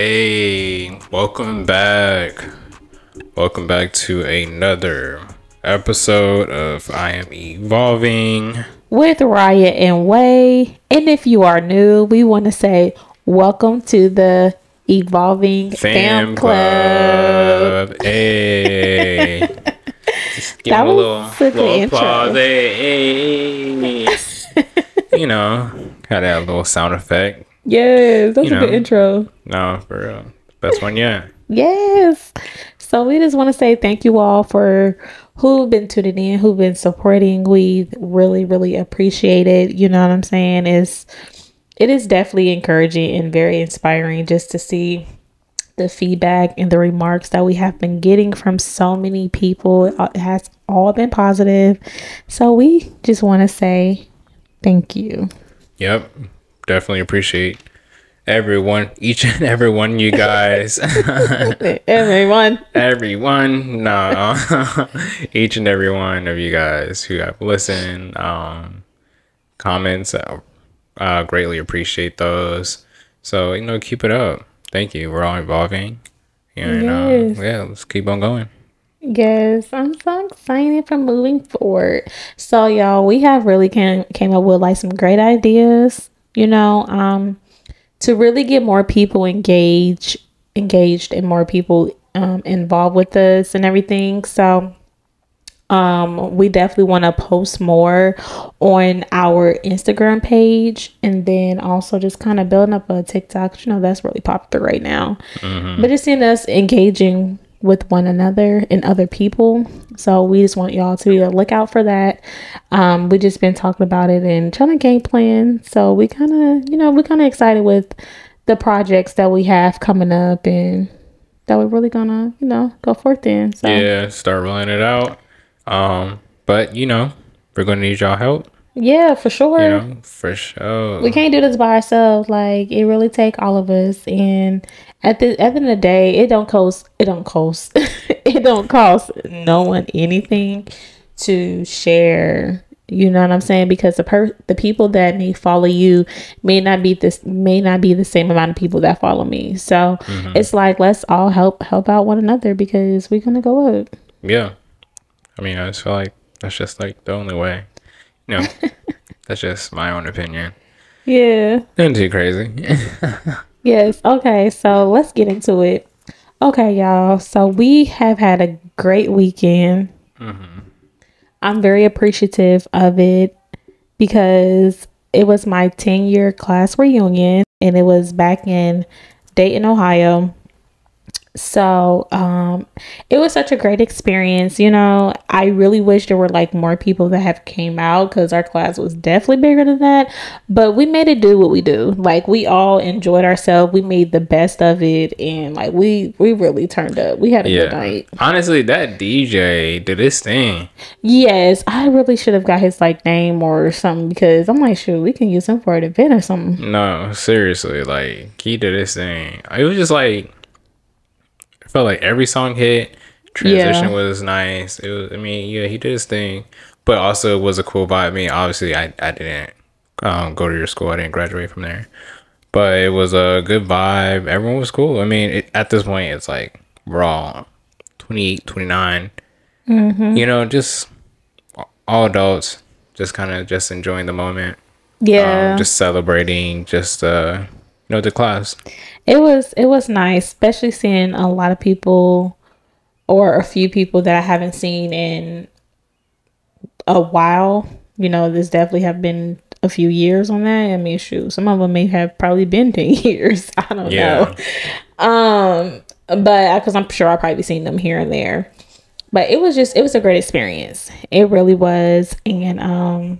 Hey, welcome back to another episode of I Am Evolving with Raya and Way. And if you are new, we want to say welcome to the Evolving Fam Club. Hey, just give that them a little applause. Hey, you know, got that little sound effect. Yes, that's a good intro. No, for real. Best one, yeah. Yes. So we just want to say thank you all for who've been tuning in, who've been supporting. We really, really appreciate it. You know what I'm saying? It is definitely encouraging and very inspiring just to see the feedback and the remarks that we have been getting from so many people. It has all been positive. So we just want to say thank you. Yep. Definitely appreciate everyone, each and every one, you guys. everyone no each and every one of you guys who have listened, comments, greatly appreciate those. So keep it up. Thank you. We're all evolving, and yes. Yeah, let's keep on going. Yes, I'm so excited for moving forward. So y'all, we have really came up with some great ideas, to really get more people engaged and more people involved with us and everything. So we definitely want to post more on our Instagram page, and then also just kind of building up a TikTok. That's really popular right now. Mm-hmm. But it's seeing us engaging with one another and other people. So we just want y'all to be on the lookout for that. We just been talking about it and trying to game plan. So we kind of excited with the projects that we have coming up and that we're really gonna, go forth in. So yeah, start rolling it out. But we're gonna need y'all help. Yeah, for sure. For sure. We can't do this by ourselves. It really take all of us. And at the end of the day, it don't cost it don't cost no one anything to share. You know what I'm saying? Because the people that may follow you may not be the same amount of people that follow me. So It's let's all help out one another, because we're gonna go up. Yeah. I just feel like that's just the only way. No, that's just my own opinion. Yeah. Nothing too crazy. Yes. Okay. So let's get into it. Okay, y'all. So we have had a great weekend. Mm-hmm. I'm very appreciative of it because it was my 10-year class reunion, and it was back in Dayton, Ohio. So it was such a great experience. I really wish there were more people that have came out, because our class was definitely bigger than that, but we made it do what we do. We all enjoyed ourselves, we made the best of it, and we really turned up. We had a good night. Honestly, that DJ did his thing. Yes, I really should have got his name or something, because I'm sure we can use him for an event or something. No, seriously, he did his thing. It was just felt like every song hit. Transition was nice. It was, he did his thing, but also it was a cool vibe. Obviously I didn't go to your school. I didn't graduate from there, but it was a good vibe. Everyone was cool. At this point, it's we're all 28, 29, just all adults, just kind of just enjoying the moment. Yeah. Just celebrating, the class. It was nice, especially seeing a lot of people, or a few people that I haven't seen in a while. This definitely have been a few years on that. Some of them may have probably been 10 years. I don't know. But because I'm sure I've probably seen them here and there. But it was a great experience. It really was. And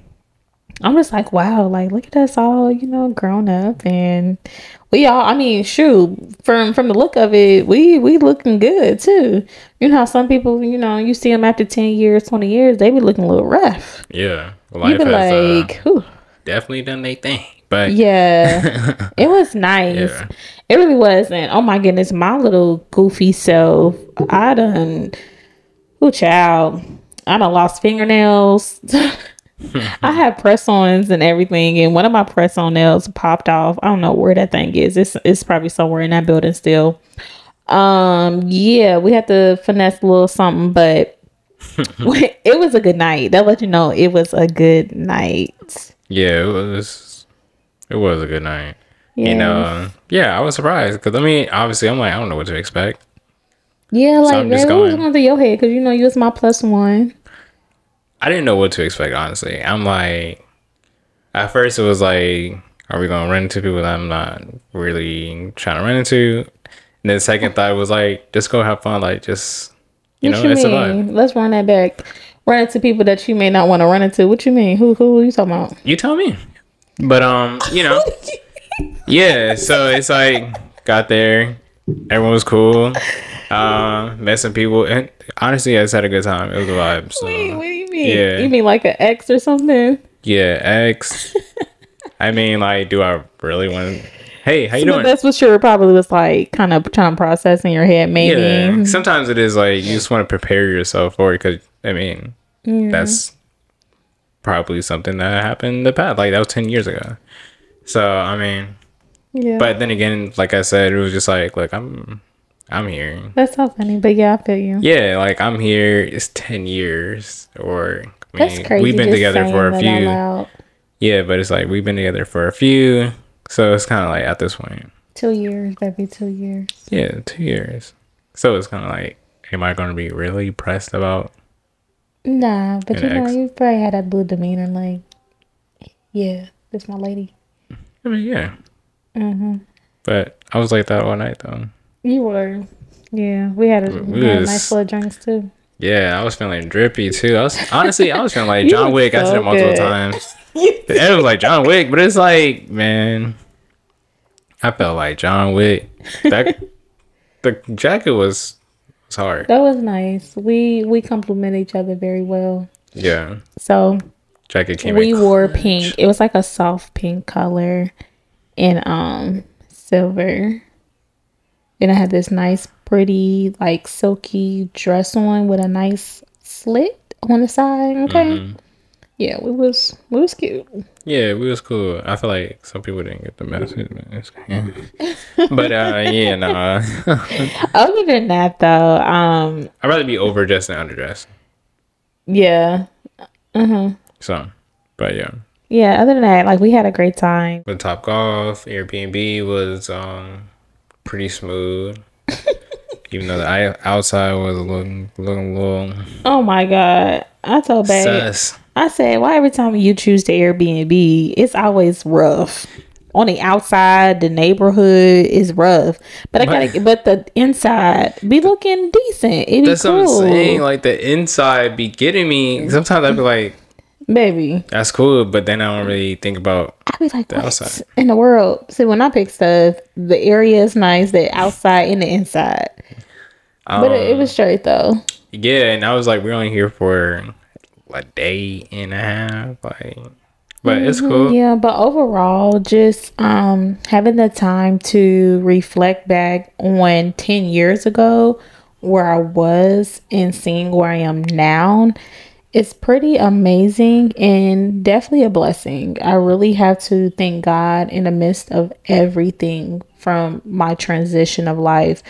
I'm just wow, look at us all, grown up, and we all, from the look of it, we looking good too. How some people, you see them after 10 years, 20 years, they be looking a little rough. Yeah. Life has definitely done their thing, but yeah, it was nice. Yeah. It really was. And oh my goodness, my little goofy self, I done lost fingernails. I had press-ons and everything, and one of my press-on nails popped off. I don't know where that thing is. It's probably somewhere in that building still. Yeah, we had to finesse a little something, but it was a good night. That let you know it was a good night. Yeah, it was a good night. Yeah. And yeah, I was surprised because I mean, obviously, I'm like, I don't know what to expect. Yeah, like, so man, what was going through your head? Because you know, you was my plus one. I didn't know what to expect, honestly. I'm like, at first it was like, are we gonna run into people that I'm not really trying to run into? And then the second thought was like, just go have fun, like just you know, it's a vibe. Let's run that back. Run into people that you may not want to run into. What you mean? Who are you talking about? You tell me. But you know. Yeah, so it's like got there, everyone was cool. Met some people and honestly I just had a good time. It was a vibe. So. Wait, what do you mean? Yeah. You mean like an ex or something? Yeah, ex. I mean, like, do I really want to? Hey, how you doing? That's what sure probably was like kind of trying to process in your head, maybe. Yeah. Sometimes it is like you just want to prepare yourself for it because I mean that's probably something that happened in the past. Like that was 10 years ago. So I mean but then again, like I said, it was just like, look, I'm here. That's so funny, but yeah, I feel you. Yeah, like I'm here. It's 10 years, or I mean, that's crazy. We've been together for a few. Yeah, but it's like we've been together for a few, so it's kind of like at this point. 2 years, baby, 2 years. Yeah, 2 years. So it's kind of like, am I going to be really pressed about? Nah, but you know, you probably had that blue demeanor, like, yeah, this my lady. I mean, yeah. Mhm. But I was like that all night though. You were. Yeah, we had nice little drinks too. Yeah, I was feeling drippy too. I was feeling like John Wick. So I said it multiple times. It was like John Wick, but it's like, man, I felt like John Wick. That the jacket was hard. That was nice. We complimented each other very well. Yeah. So jacket came. We wore pink. It was like a soft pink color, and silver. Then I had this nice, pretty, like, silky dress on with a nice slit on the side. Okay. Mm-hmm. Yeah, we was cute. Yeah, we was cool. I feel like some people didn't get the message. Yeah. But, yeah, nah. Other than that, though. I'd rather be overdressed than underdressed. Yeah. Uh-huh. So, but, yeah. Yeah, other than that, like, we had a great time. With Topgolf, Airbnb was... pretty smooth, even though the outside was looking a little. Oh my god! I told babe, sus. I said, "Why every time you choose the Airbnb, it's always rough on the outside. The neighborhood is rough, but but the inside be looking decent. It that's cool. What I'm saying. Like the inside be getting me. Sometimes I'd be like, baby, that's cool, but then I don't really think about. I'd be like, what in the world? See, when I pick stuff, the area is nice, the outside and the inside. But it was straight, though. Yeah, and I was like, we're only here for a day and a half. Like, but it's cool. Yeah, but overall, just having the time to reflect back on 10 years ago, where I was and seeing where I am now, it's pretty amazing and definitely a blessing. I really have to thank God in the midst of everything from my transition of life,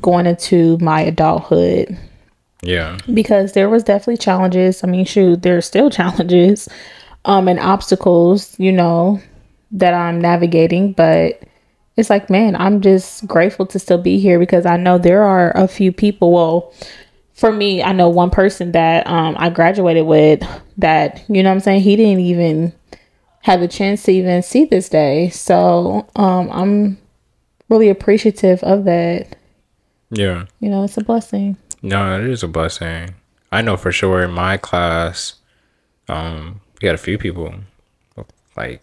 going into my adulthood. Yeah. Because there was definitely challenges. I mean, shoot, there's still challenges, and obstacles, you know, that I'm navigating, but it's like, man, I'm just grateful to still be here because I know there are a few people, for me, I know one person that I graduated with that, you know what I'm saying? He didn't even have the chance to even see this day. So I'm really appreciative of that. Yeah. You know, it's a blessing. No, it is a blessing. I know for sure in my class, we had a few people like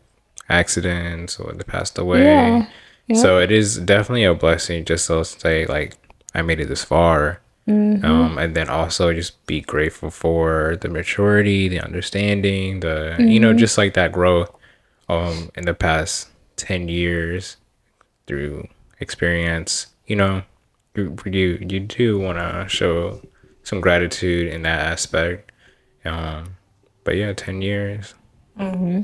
accidents or they passed away. Yeah. Yeah. So it is definitely a blessing just to say, like, I made it this far. Mm-hmm. And then also just be grateful for the maturity, the understanding, the you know, just like that growth in the past 10 years through experience. You know, you do want to show some gratitude in that aspect, But yeah, 10 years. Mm-hmm.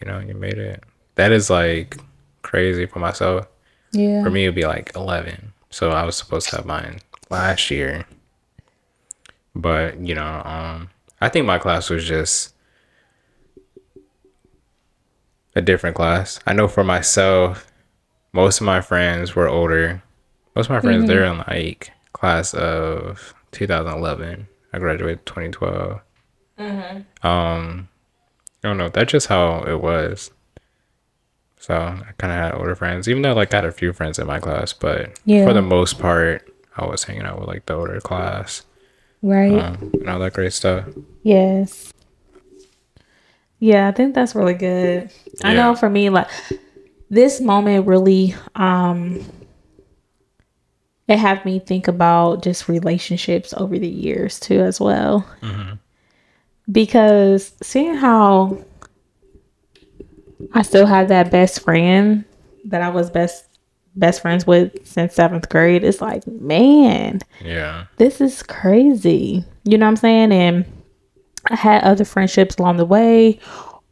You know, you made it. That is like crazy for myself. Yeah. For me, it'd be like 11. So I was supposed to have mine last year. But, you know, I think my class was just a different class. I know for myself, most of my friends were older. Most of my friends, mm-hmm. they're in like class of 2011. I graduated 2012. Mm-hmm. I don't know. That's just how it was. So I kind of had older friends, even though like I had a few friends in my class, but for the most part, I was hanging out with like the older class. Right. And all that great stuff. Yes. Yeah, I think that's really good. Yeah. I know for me, like this moment really, it had me think about just relationships over the years too, as well. Mm-hmm. Because seeing how I still have that best friend that I was best friends with since 7th grade, it's like, man, yeah, this is crazy. You know what I'm saying? And I had other friendships along the way,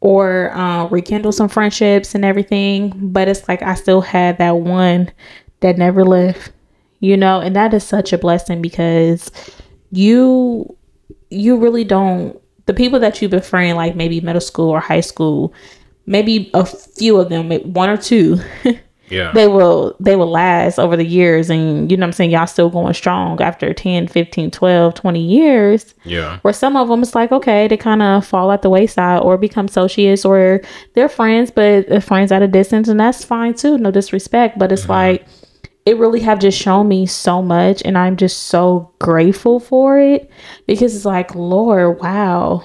or rekindle some friendships and everything, but it's like I still had that one that never left, you know. And that is such a blessing, because you really don't, the people that you befriend, like maybe middle school or high school, maybe a few of them, one or two, yeah, they will last over the years. And you know what I'm saying, y'all still going strong after 10, 15, 12, 20 years. Yeah. Where some of them, it's like, okay, they kind of fall at the wayside or become associates, or they're friends, but they're friends at a distance, and that's fine too. No disrespect, but it's like, it really have just shown me so much, and I'm just so grateful for it, because it's like, Lord, wow,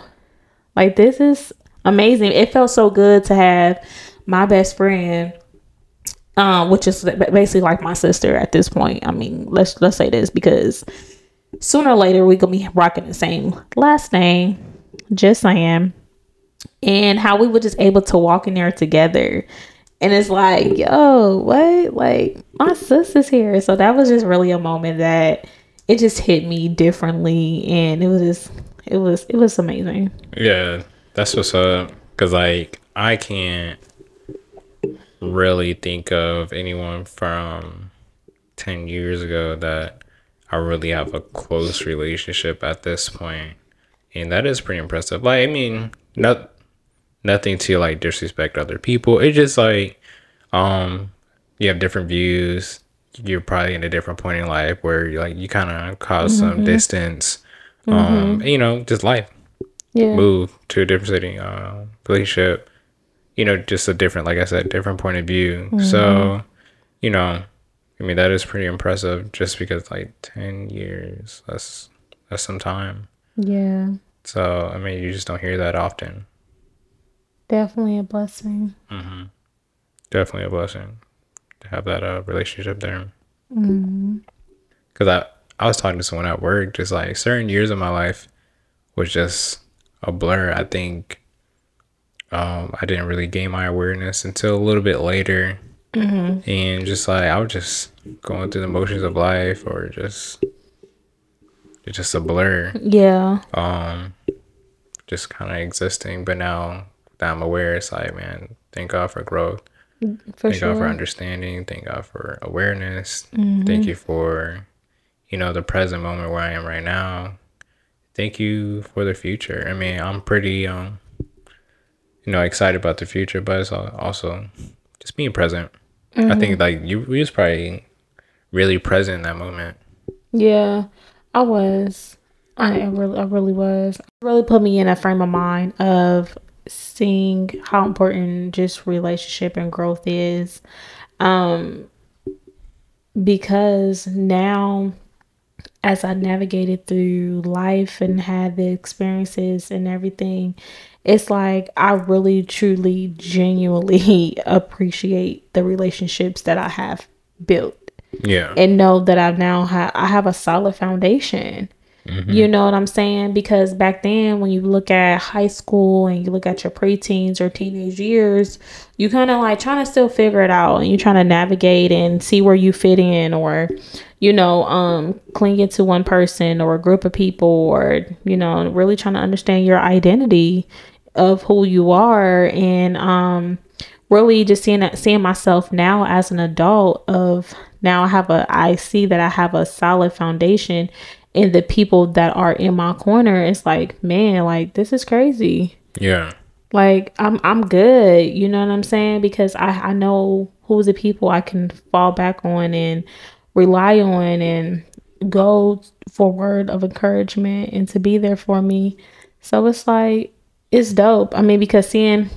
like this is amazing. It felt so good to have my best friend, which is basically like my sister at this point. I mean, let's say this, because sooner or later we gonna be rocking the same last name. Just saying. And how we were just able to walk in there together, and it's like, yo, what? Like my sister's here. So that was just really a moment that it just hit me differently, and it was amazing. Yeah. That's what's up, because like I can't really think of anyone from 10 years ago that I really have a close relationship at this point, and that is pretty impressive. Like, I mean, nothing to like disrespect other people. It's just like, you have different views. You're probably in a different point in life where you like you kind of cause some distance. And, you know, just life. Yeah. Move to a different city, relationship, you know, just a different, like I said, different point of view. So, you know, I mean, that is pretty impressive, just because like 10 years, that's some time. Yeah. So, I mean, you just don't hear that often. Definitely a blessing. Mm-hmm. Definitely a blessing to have that relationship there. Because I was talking to someone at work, just like certain years of my life was just a blur. I think I didn't really gain my awareness until a little bit later, and just like I was just going through the motions of life, or just it's just a blur. Yeah. Just kind of existing. But now that I'm aware, it's like, man, thank God for growth, thank God for understanding, thank God for awareness, thank you for, you know, the present moment where I am right now. Thank you for the future. I mean, I'm pretty, you know, excited about the future, but it's also just being present. I think like you was probably really present in that moment. Yeah, I was. I really was. It really put me in a frame of mind of seeing how important just relationship and growth is, because now, as I navigated through life and had the experiences and everything, it's like I really, truly, genuinely appreciate the relationships that I have built. Yeah. And know that I now have a solid foundation. You know what I'm saying? Because back then, when you look at high school and you look at your preteens or teenage years, you kind of like trying to still figure it out, and you're trying to navigate and see where you fit in, or you know, clinging to one person or a group of people, or, you know, really trying to understand your identity of who you are. And really just seeing myself now as an adult of now I see that I have a solid foundation in the people that are in my corner. It's like, man, like, this is crazy. Yeah. Like, I'm good. You know what I'm saying? Because I know who's the people I can fall back on and rely on and go for word of encouragement and to be there for me. So it's like, it's dope. I mean, because seeing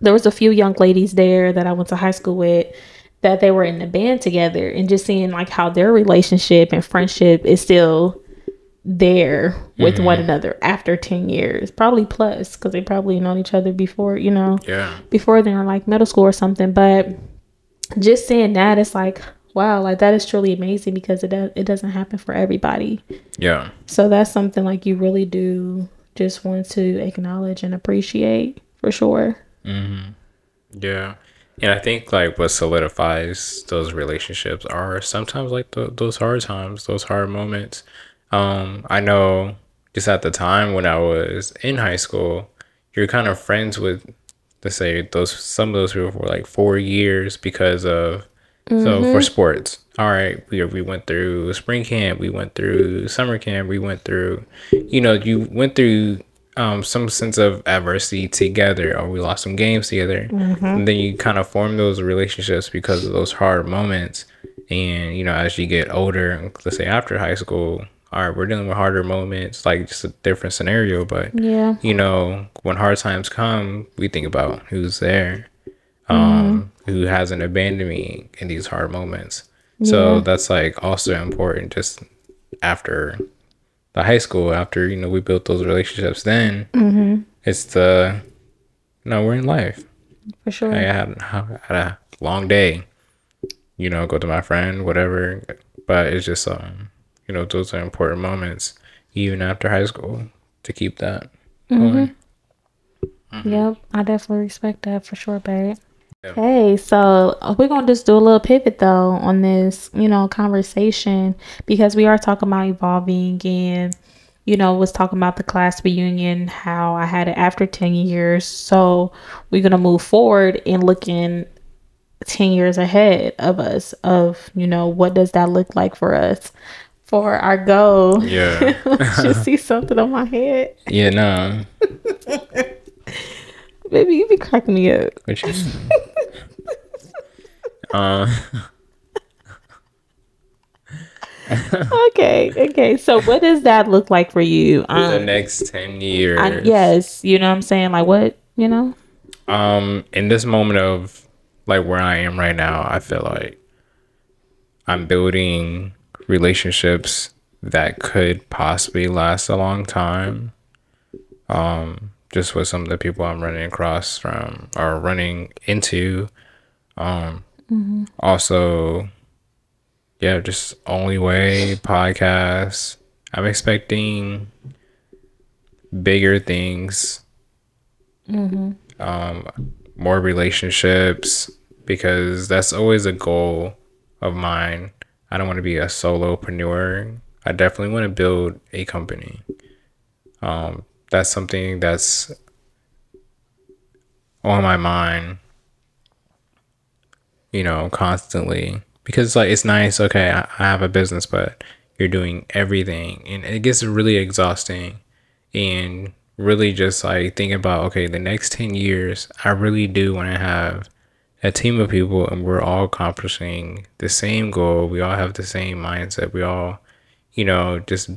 there was a few young ladies there that I went to high school with, that they were in the band together, and just seeing like how their relationship and friendship is still there with one another after 10 years, probably plus, because they probably known each other before, you know, before they were like middle school or something. But just seeing that, it's like, wow, like that is truly amazing, because it doesn't happen for everybody. Yeah. So that's something like you really do just want to acknowledge and appreciate for sure. Mm-hmm. Yeah. And I think like what solidifies those relationships are sometimes like those hard times, those hard moments. I know just at the time when I was in high school, you're kind of friends with, let's say, some of those people for like 4 years because of, so for sports. All right, we went through spring camp, we went through summer camp, we went through, you know, you went through some sense of adversity together, or we lost some games together. And then you kind of form those relationships because of those hard moments. And, you know, as you get older, let's say after high school, all right, we're dealing with harder moments, like just a different scenario. But, you know, when hard times come, we think about who's there, who hasn't abandoned me in these hard moments. So that's like also important just after the high school, after, you know, we built those relationships then, it's the, you know, we're in life. For sure. Like I had a long day, you know, go to my friend, whatever. But it's just, you know, those are important moments, even after high school, to keep that going. Yep, I definitely respect that for sure, babe. Okay, so we're going to just do a little pivot, though, on this, you know, conversation, because we are talking about evolving and, you know, was talking about the class reunion, how I had it after 10 years. So we're going to move forward and looking 10 years ahead of us of, you know, what does that look like for us for our goal? Yeah. Just see something on my head. Yeah, no. Baby, you be cracking me up. Which is, Okay. So, what does that look like for you? The next 10 years. Yes, you know what I'm saying. Like what, you know. In this moment of like where I am right now, I feel like I'm building relationships that could possibly last a long time. Just with some of the people I'm running across from or running into. Also, yeah, just Only Way podcast. I'm expecting bigger things, more relationships, because that's always a goal of mine. I don't want to be a solopreneur. I definitely want to build a company. That's something that's on my mind, you know, constantly, because like it's nice. Okay, I have a business, but you're doing everything, and it gets really exhausting. And really, just like thinking about, okay, the next 10 years, I really do want to have a team of people, and we're all accomplishing the same goal. We all have the same mindset. We all, you know, just,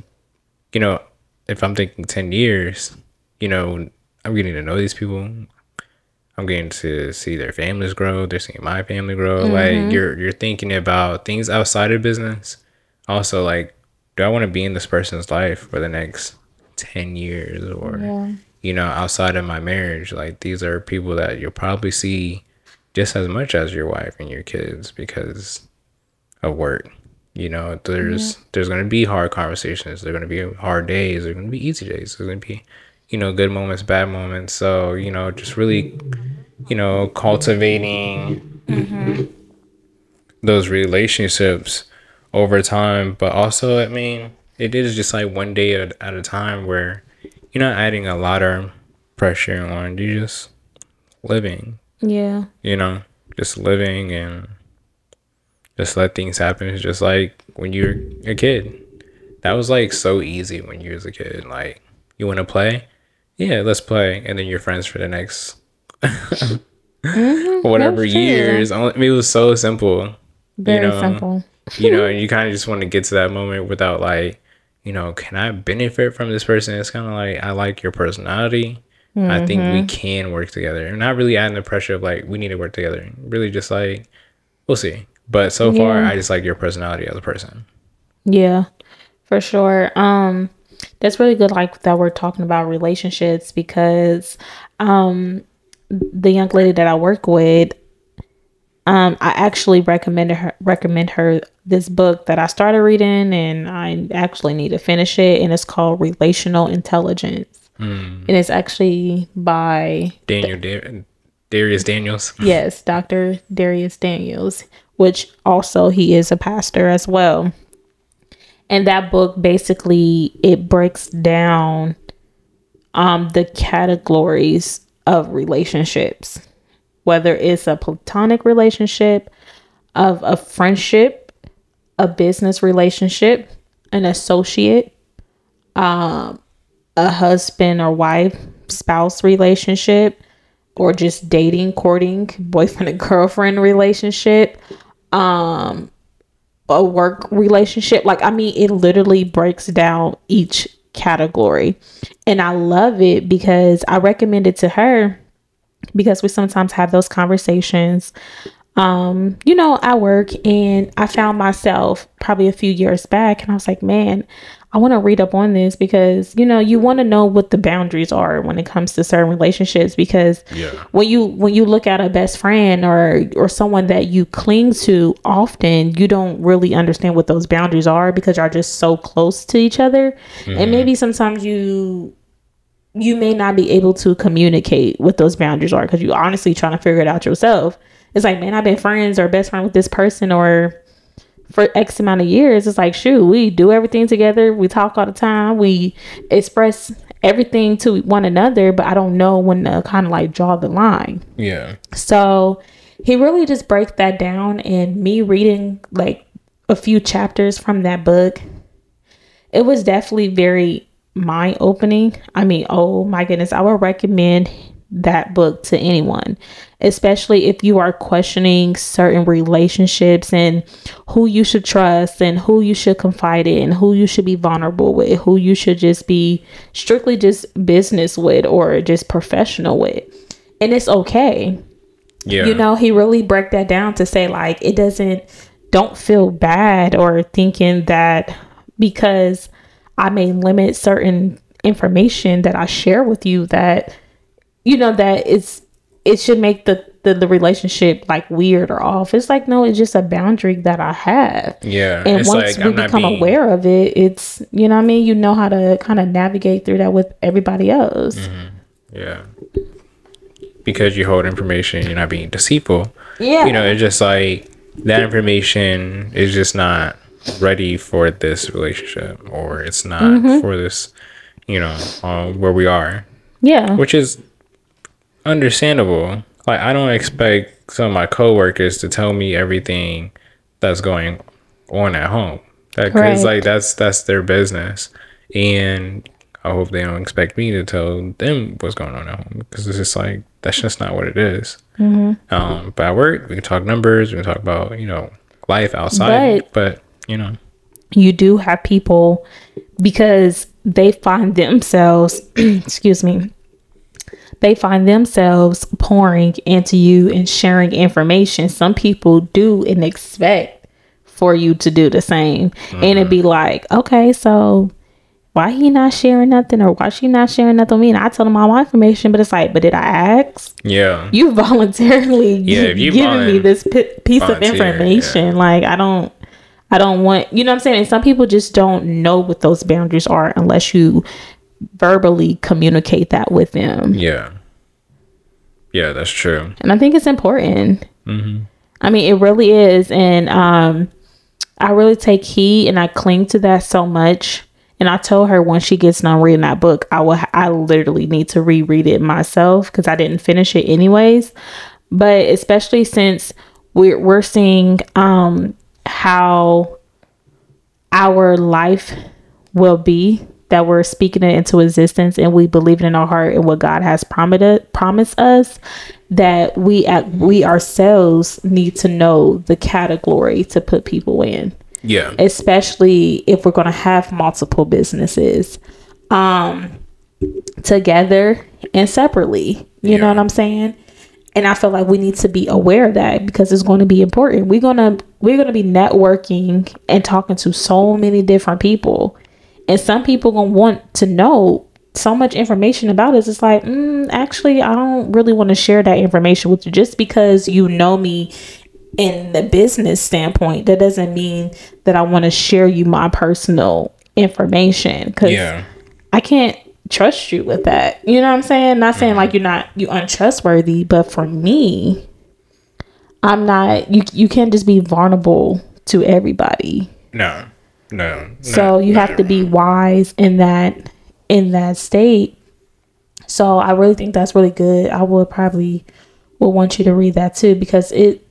you know. If I'm thinking 10 years, you know, I'm getting to know these people. I'm getting to see their families grow. They're seeing my family grow. Like you're thinking about things outside of business. Also, like, do I want to be in this person's life for the next 10 years or, you know, outside of my marriage? Like these are people that you'll probably see just as much as your wife and your kids because of work. You know, there's going to be hard conversations. There are going to be hard days. There are going to be easy days. There's going to be, you know, good moments, bad moments. So, you know, just really, you know, cultivating those relationships over time. But also, I mean, it is just like one day at a time where you're not adding a lot of pressure on. You're just living. Yeah. You know, just living and just let things happen. It's just like when you were a kid. That was like so easy when you was a kid. Like, you want to play? Yeah, let's play. And then you're friends for the next whatever years. I mean, it was so simple. Very simple. You know, and you kind of just want to get to that moment without like, you know, can I benefit from this person? It's kind of like, I like your personality. Mm-hmm. I think we can work together. And not really adding the pressure of like, we need to work together. Really just like, we'll see. But so far, I just like your personality as a person. Yeah, for sure. That's really good, like, that we're talking about relationships, because the young lady that I work with, I actually recommend her this book that I started reading, and I actually need to finish it, and it's called Relational Intelligence. And it's actually by Dharius Daniels. Yes, Dr. Dharius Daniels, which also he is a pastor as well. And that book basically, it breaks down the categories of relationships, whether it's a platonic relationship, of a friendship, a business relationship, an associate, a husband or wife, spouse relationship, or just dating, courting, boyfriend and girlfriend relationship, a work relationship. Like, I mean, it literally breaks down each category, and I love it because I recommend it to her because we sometimes have those conversations, you know, at work. And I found myself probably a few years back, and I was like, man, I want to read up on this, because, you know, you want to know what the boundaries are when it comes to certain relationships, because when you look at a best friend or someone that you cling to often, you don't really understand what those boundaries are because you're just so close to each other. And maybe sometimes you may not be able to communicate what those boundaries are because you're honestly trying to figure it out yourself. It's like, man, I've been friends or best friend with this person or for X amount of years. It's like, shoot, we do everything together. We talk all the time. We express everything to one another, but I don't know when to kind of like draw the line. Yeah. So he really just breaks that down, and me reading like a few chapters from that book, it was definitely very mind opening. I mean, oh my goodness, I would recommend that book to anyone, especially if you are questioning certain relationships and who you should trust and who you should confide in, who you should be vulnerable with, who you should just be strictly just business with or just professional with. And it's okay. Yeah. You know, he really broke that down to say, like, don't feel bad or thinking that because I may limit certain information that I share with you that, you know, that it should make the relationship like weird or off. It's like, no, it's just a boundary that I have. Yeah. And once we become aware of it, it's, you know what I mean? You know how to kind of navigate through that with everybody else. Mm-hmm. Yeah. Because you hold information, you're not being deceitful. Yeah. You know, it's just like that information is just not ready for this relationship, or it's not for this, you know, where we are. Yeah. Which is understandable. Like, I don't expect some of my coworkers to tell me everything that's going on at home, because like that's their business, and I hope they don't expect me to tell them what's going on at home, because it's just like, that's just not what it is. But at work, we can talk numbers, we can talk about, you know, life outside, but you know, you do have people, because they find themselves they find themselves pouring into you and sharing information. Some people do and expect for you to do the same. And it'd be like, okay, so why he not sharing nothing, or why she not sharing nothing with me? And I told him all my information, but it's like, but did I ask? Yeah. You voluntarily giving me this piece of information. Yeah. Like, I don't want, you know what I'm saying? And some people just don't know what those boundaries are unless you verbally communicate that with them. Yeah that's true. And I think it's important. I mean, it really is. And I really take heed and I cling to that so much. And I told her once she gets done reading that book, I literally need to reread it myself because I didn't finish it anyways. But especially since we're seeing how our life will be, that we're speaking it into existence and we believe it in our heart and what God has promised us, that we ourselves need to know the category to put people in. Yeah. Especially if we're going to have multiple businesses together and separately. You know what I'm saying? And I feel like we need to be aware of that because it's going to be important. We're going to be networking and talking to so many different people. And some people going to want to know so much information about us. It's like, actually, I don't really want to share that information with you just because you know me. In the business standpoint, that doesn't mean that I want to share you my personal information because I can't trust you with that. You know what I'm saying? Not saying like you're untrustworthy, but for me, I'm not. You can't just be vulnerable to everybody. No. So you have to be wise in that state. So I really think that's really good. I would probably want you to read that too because it.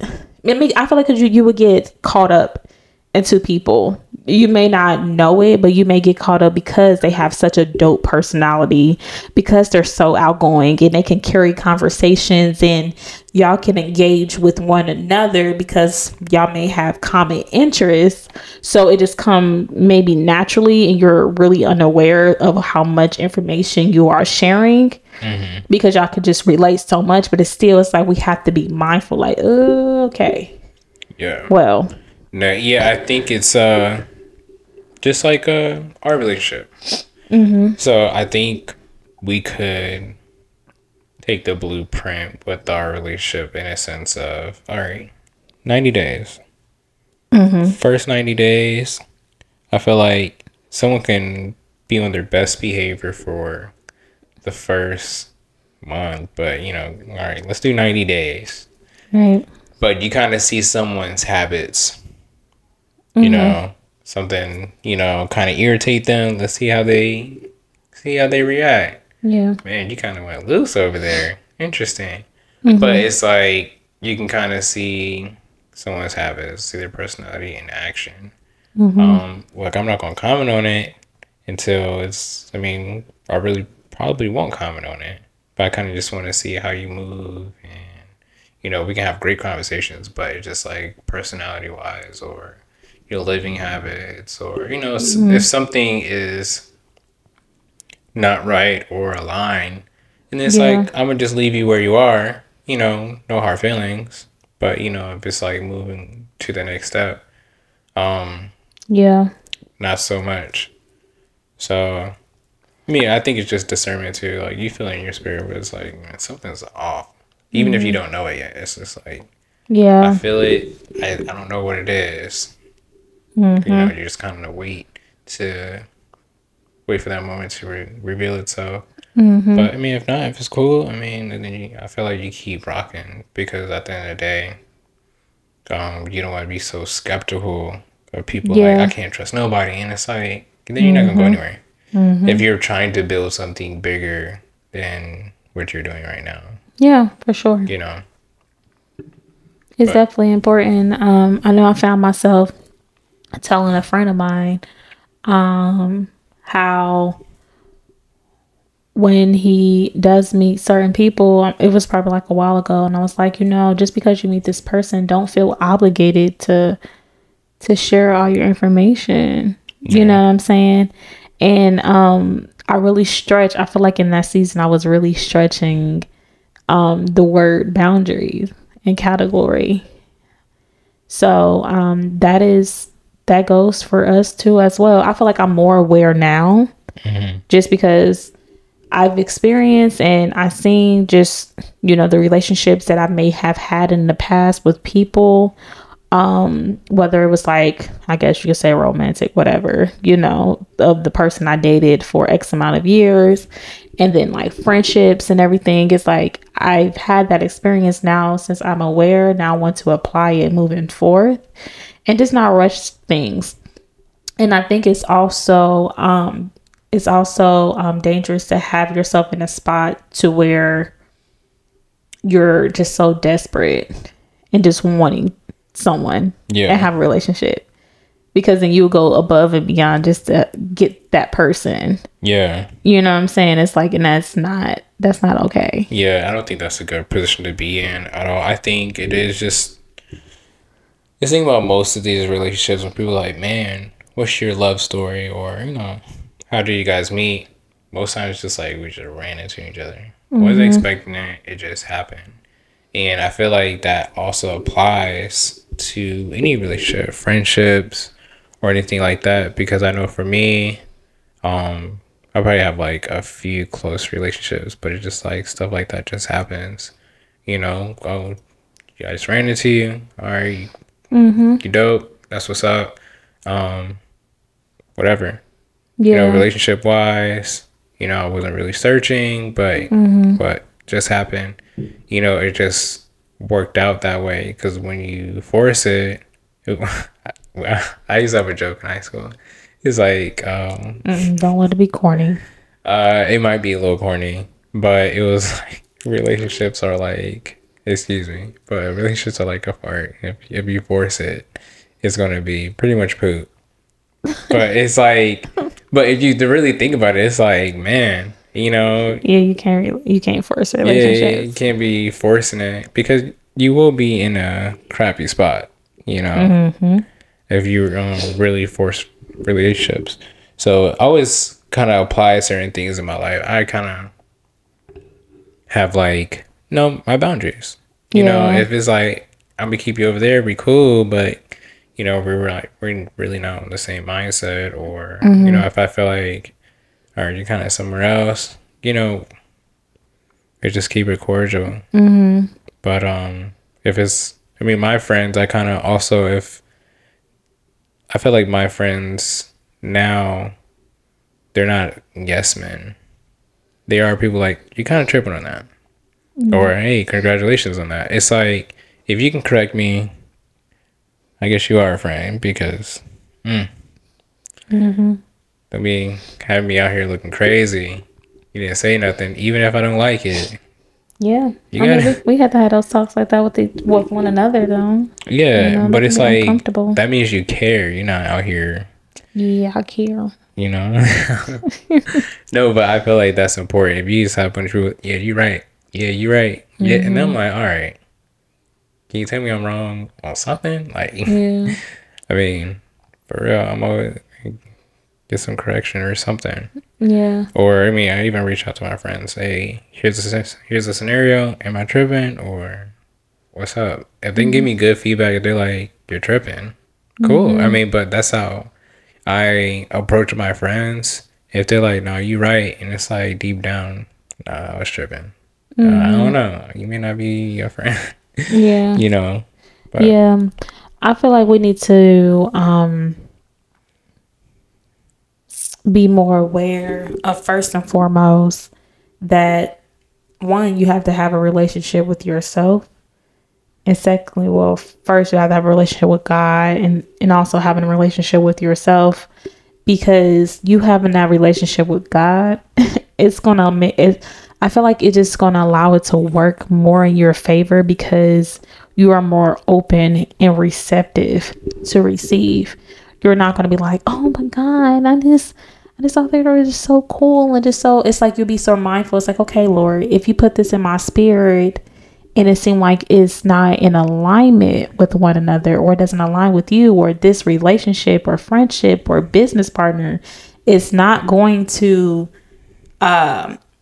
I feel like you would get caught up into people. You may not know it, but you may get caught up because they have such a dope personality, because they're so outgoing and they can carry conversations and y'all can engage with one another because y'all may have common interests. So it just come maybe naturally and you're really unaware of how much information you are sharing because y'all can just relate so much, but it's like we have to be mindful like, okay. Yeah. Well. No, yeah, I think it's just like our relationship. Mm-hmm. So I think we could take the blueprint with our relationship in a sense of, all right, 90 days. Mm-hmm. First 90 days, I feel like someone can be on their best behavior for the first month. But, all right, let's do 90 days. Right. But you kind of see someone's habits. Something, kind of irritate them. Let's see how they react. Yeah. Man, you kind of went loose over there. Interesting. Mm-hmm. But it's like you can kind of see someone's habits, see their personality in action. Mm-hmm. I'm not going to comment on it until I really probably won't comment on it. But I kind of just want to see how you move. And, we can have great conversations, but it's just like personality wise or your living habits or, if something is not right or aligned. And it's like, I'm going to just leave you where you are, no hard feelings. But, if it's like moving to the next step, not so much. So, I think it's just discernment too. Like you feel in your spirit, but it's like, man, something's off. Even if you don't know it yet, it's just like, I feel it. I don't know what it is. Mm-hmm. You just kind of wait for that moment to reveal itself. Mm-hmm. But if not, if it's cool, I feel like you keep rocking because at the end of the day, you don't want to be so skeptical of people. Like I can't trust nobody, and it's like then you're not gonna go anywhere. Mm-hmm. If you're trying to build something bigger than what you're doing right now, for sure, it's definitely important. I know I found myself telling a friend of mine how when he does meet certain people, it was probably like a while ago, and I was like, just because you meet this person, don't feel obligated to share all your information. You know what I'm saying? And I really stretch. I feel like in that season I was really stretching the word boundaries and category. So that goes for us too as well. I feel like I'm more aware now just because I've experienced and I've seen just, the relationships that I may have had in the past with people, whether it was like, I guess you could say romantic, whatever, of the person I dated for X amount of years and then like friendships and everything. It's like, I've had that experience now since I'm aware. Now I want to apply it moving forth. and just not rush things. And I think it's also dangerous to have yourself in a spot to where you're just so desperate and just wanting someone and have a relationship, because then you'll go above and beyond just to get that person. Yeah. You know what I'm saying? It's like, and that's not okay. Yeah. I don't think that's a good position to be in at all. I think it is just, the thing about most of these relationships when people are like, man, what's your love story? Or, you know, how do you guys meet? Most times it's just like, we just ran into each other. Mm-hmm. Wasn't expecting it. It just happened. And I feel like that also applies to any relationship, friendships, or anything like that, because I know for me, I probably have like a few close relationships, but it's just like stuff like that just happens, you know. Oh, yeah, I just ran into you. All right, mm-hmm. You dope. That's what's up. Whatever. Yeah. You know, relationship wise, you know, I wasn't really searching, but mm-hmm. But just happened. You know, it just worked out that way, because when you force it, I used to have a joke in high school. It's like, don't let it be corny. It might be a little corny, but it was like, relationships are like, excuse me, but relationships are like a fart. If you force it, it's gonna be pretty much poop. But it's like, but if you really think about it, it's like, man, you know. Yeah, you can't force relationships. Yeah, you can't be forcing it, because you will be in a crappy spot, you know, mm-hmm. if you really force relationships. So I always kind of apply certain things in my life. I kind of have like, no, my boundaries. You know, if it's like, I'm gonna keep you over there, be cool, but you know, we're really not on the same mindset, or mm-hmm. you know, if I feel like, all right, you're kind of somewhere else, you know, I just keep it cordial. Mm-hmm. But if it's, I mean, my friends, I kind of also, if I feel like my friends now, they're not yes men. They are people like, you're kind of tripping on that. Mm-hmm. Or, hey, congratulations on that. It's like, if you can correct me, I guess you are a friend, because mm-hmm. I mean, having me out here looking crazy, you didn't say nothing, even if I don't like it. Yeah. We had to have those talks like that with one another, though. Yeah, you know, but it's like, that means you care. You're not out here. Yeah, I care. You know? No, but I feel like that's important. If you just have one truth, yeah, you're right. Yeah, you're right. Mm-hmm. Yeah, and I'm like, all right, can you tell me I'm wrong on something? Like, yeah. I mean, for real, I'm always get some correction or something. Yeah. Or, I mean, I even reach out to my friends, hey, here's a scenario, am I tripping, or what's up? If they can give me good feedback, if they're like, you're tripping, cool. Mm-hmm. I mean, but that's how I approach my friends. If they're like, no, you right, and it's like, deep down, nah, I was tripping. Mm-hmm. I don't know, you may not be your friend. Yeah. You know. But yeah, I feel like we need to be more aware of, first and foremost, that one, you have to have a relationship with yourself, and secondly, well, first you have to have a relationship with God, and also having a relationship with yourself, because you having that relationship with God, I feel like it's just going to allow it to work more in your favor, because you are more open and receptive to receive. You're not going to be like, oh my God, I just thought they were just so cool. And just so, it's like, you'll be so mindful. It's like, okay, Lord, if you put this in my spirit and it seemed like it's not in alignment with one another, or it doesn't align with you, or this relationship or friendship or business partner is not going to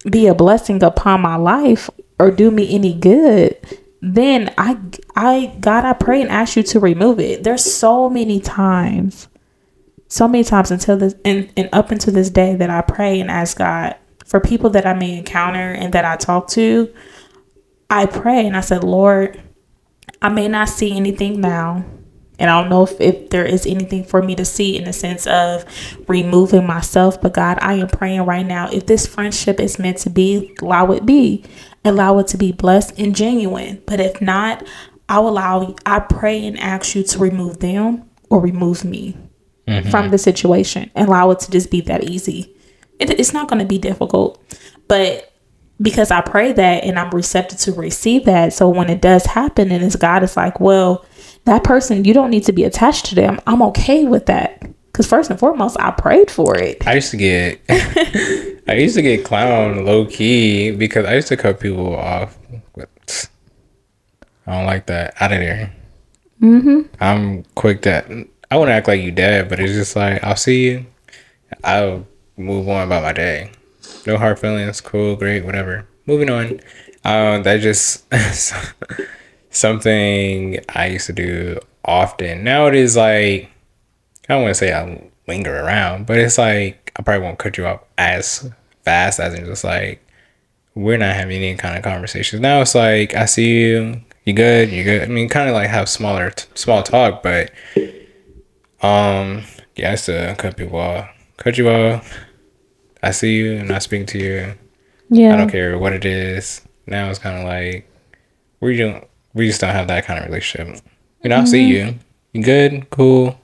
be a blessing upon my life or do me any good, then I pray and ask you to remove it. There's so many times until this and up until this day that I pray and ask God for people that I may encounter and that I talk to. I pray and I said, Lord, I may not see anything now, and I don't know if there is anything for me to see in the sense of removing myself. But God, I am praying right now, if this friendship is meant to be, allow it be. Allow it to be blessed and genuine. But if not, I pray and ask you to remove them or remove me from the situation. Allow it to just be that easy. It's not going to be difficult, but because I pray that and I'm receptive to receive that. So when it does happen and it's God is like, well, that person, you don't need to be attached to them. I'm okay with that. Because first and foremost, I prayed for it. I used to get clowned low key because I used to cut people off. But I don't like that. Out of there. Mm-hmm. I'm quick to, I wouldn't act like you dead, but it's just like, I'll see you. I'll move on about my day. No hard feelings. Cool. Great. Whatever. Moving on. That just something I used to do often. Now it is like, I don't want to say I linger around, but it's like, I probably won't cut you off as fast as it's just like, we're not having any kind of conversations. Now it's like, I see you, you good. I mean, kind of like have small talk, but yeah, I used to cut you off. I see you, I'm not speaking to you. Yeah. I don't care what it is. Now it's kind of like, we just don't have that kind of relationship. You know, I'll see you. You good? Cool.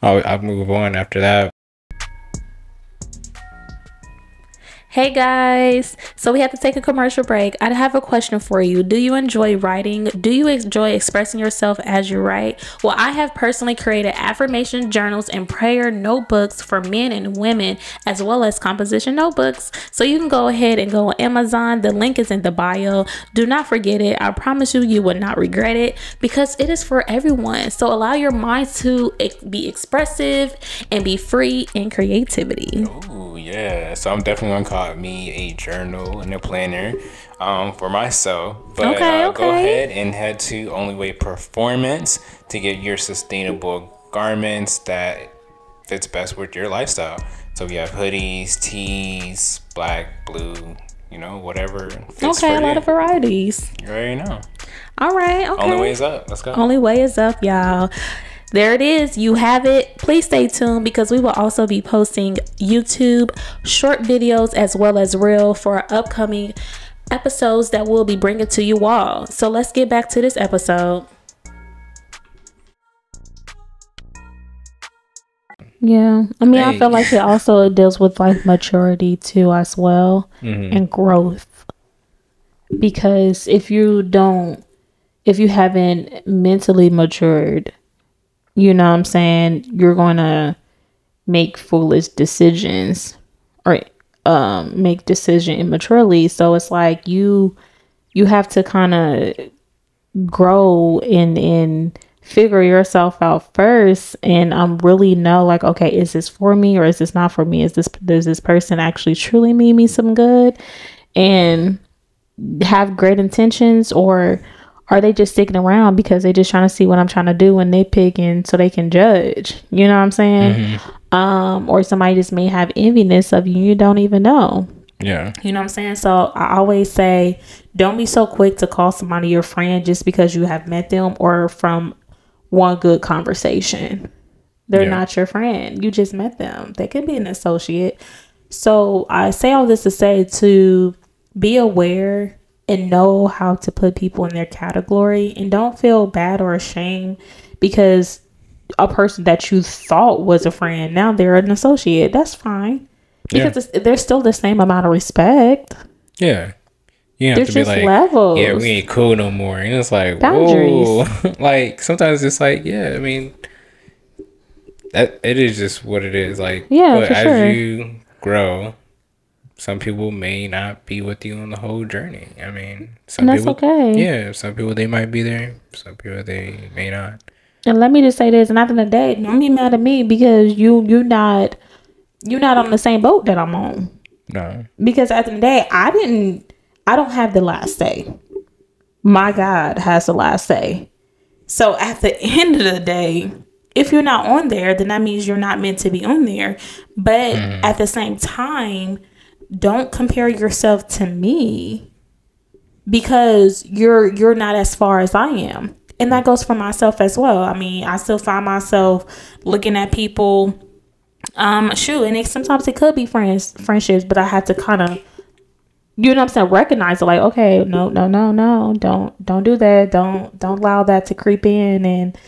I'll move on after that. Hey guys, so we have to take a commercial break. I have a question for you. Do you enjoy writing? Do you enjoy expressing yourself as you write? Well, I have personally created affirmation journals and prayer notebooks for men and women, as well as composition notebooks. So you can go ahead and go on Amazon. The link is in the bio. Do not forget it. I promise you, you will not regret it because it is for everyone. So allow your mind to be expressive and be free in creativity. Oh yeah, so I'm definitely going to call me a journal and a planner for myself, but okay. Go ahead and head to Only Way Performance to get your sustainable garments that fits best with your lifestyle. So we have hoodies, tees, black, blue, you know, whatever fits for a lot of varieties. You already know. All right, okay. Only Way is up. Let's go. Only Way is up, y'all. There it is. You have it. Please stay tuned because we will also be posting YouTube short videos as well as reel for our upcoming episodes that we'll be bringing to you all. So let's get back to this episode. Yeah. I mean, I feel like it also deals with like maturity too as well and growth, because if you haven't mentally matured, you know what I'm saying, you're going to make foolish decisions or make decision immaturely. So it's like you have to kind of grow and figure yourself out first and really know like, okay, is this for me or is this not for me? Does this person actually truly mean me some good and have great intentions, or are they just sticking around because they just trying to see what I'm trying to do and nitpicking so they can judge? You know what I'm saying? Or somebody just may have enviness of you don't even know. Yeah. You know what I'm saying? So I always say, don't be so quick to call somebody your friend just because you have met them or from one good conversation. They're not your friend. You just met them. They could be an associate. So I say all this to say to be aware and know how to put people in their category, and don't feel bad or ashamed because a person that you thought was a friend, now they're an associate. That's fine because there's still the same amount of respect. Yeah. You have to be like, levels. Yeah, we ain't cool no more. And it's like, boundaries. Whoa. Like sometimes it's like, yeah, I mean, that it is just what it is. Like, but as you grow, some people may not be with you on the whole journey. I mean, some people they might be there, some people they may not. And let me just say this, and after the day, don't be mad at me because you're not on the same boat that I'm on. No. Because after the day, I don't have the last say. My God has the last say. So at the end of the day, if you're not on there, then that means you're not meant to be on there. But at the same time, don't compare yourself to me because you're not as far as I am. And that goes for myself as well. I mean, I still find myself looking at people. Sometimes it could be friendships, but I had to kind of, you know what I'm saying, recognize it like, okay, no, don't do that. Don't allow that to creep in and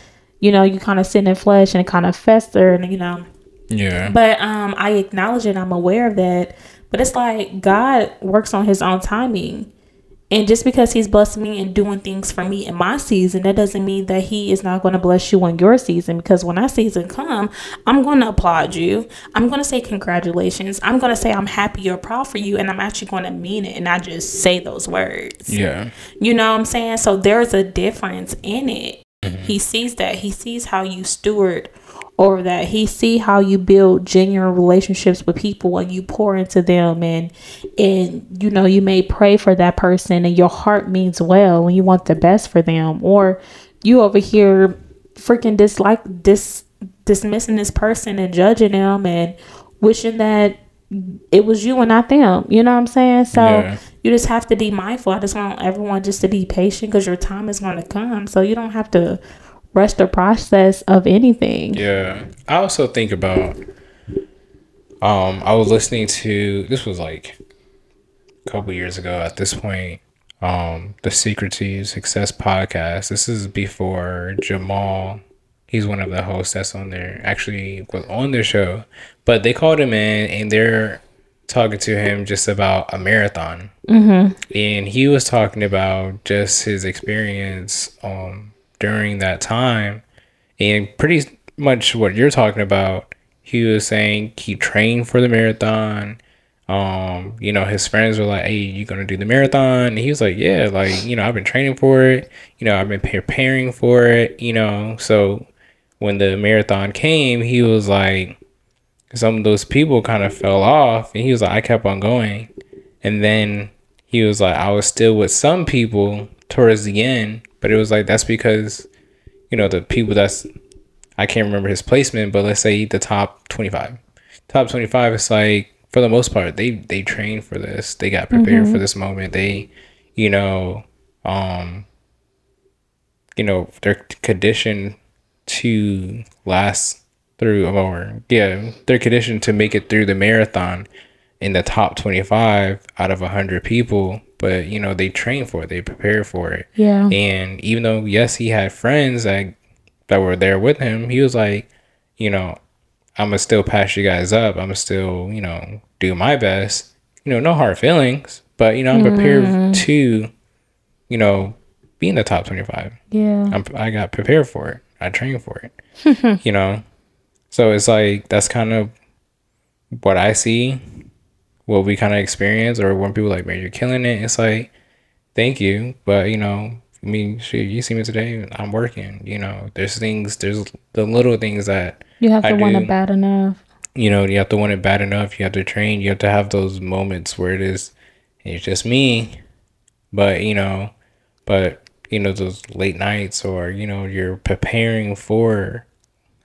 you know, you kind of sit in flesh and kind of fester, and, you know. Yeah. But I acknowledge it. I'm aware of that. But it's like God works on his own timing. And just because he's blessed me and doing things for me in my season, that doesn't mean that he is not going to bless you in your season. Because when that season come, I'm going to applaud you. I'm going to say congratulations. I'm going to say I'm happy or proud for you. And I'm actually going to mean it and not just say those words. Yeah. You know what I'm saying? So there's a difference in it. Mm-hmm. He sees that. He sees how you steward over that. He see how you build genuine relationships with people and you pour into them, and you know, you may pray for that person and your heart means well and you want the best for them, or you over here freaking dismissing this person and judging them and wishing that it was you and not them. You know what I'm saying? So yeah. You just have to be mindful. I just want everyone just to be patient, because your time is going to come. So you don't have to rush the process of anything. Yeah. I also think about, I was listening to, this was like a couple years ago at this point, the Secret to Success podcast. This is before Jamal. He's one of the hosts that's on there, actually was on their show, but they called him in and they're talking to him just about a marathon. Mm-hmm. And he was talking about just his experience, during that time, and pretty much what you're talking about. He was saying he trained for the marathon. You know, his friends were like, hey, you gonna do the marathon? And he was like, yeah, like, you know, I've been training for it, you know, I've been preparing for it, you know. So when the marathon came, he was like, some of those people kind of fell off, and he was like, I kept on going. And then he was like, I was still with some people towards the end. But it was like, that's because, you know, the people that's, I can't remember his placement, but let's say the top 25. Top 25 is like, for the most part, they trained for this. They got prepared for this moment. They, you know, they're conditioned to last through a moment. Yeah, they're conditioned to make it through the marathon in the top 25 out of 100 people. But, you know, they train for it. They prepare for it. Yeah. And even though, yes, he had friends that were there with him, he was like, you know, I'm going to still pass you guys up. I'm going to still, you know, do my best. You know, no hard feelings. But, you know, I'm prepared to, you know, be in the top 25. Yeah. I got prepared for it. I trained for it. You know? So it's like, that's kind of what I see. What we kind of experience, or when people are like, man, you're killing it. It's like, thank you, but you know, I mean, shit, you see me today, I'm working. You know, there's things, there's the little things that you have to want it bad enough. You know, you have to want it bad enough. You have to train. You have to have those moments where it is, it's just me. But you know, those late nights, or you know, you're preparing for,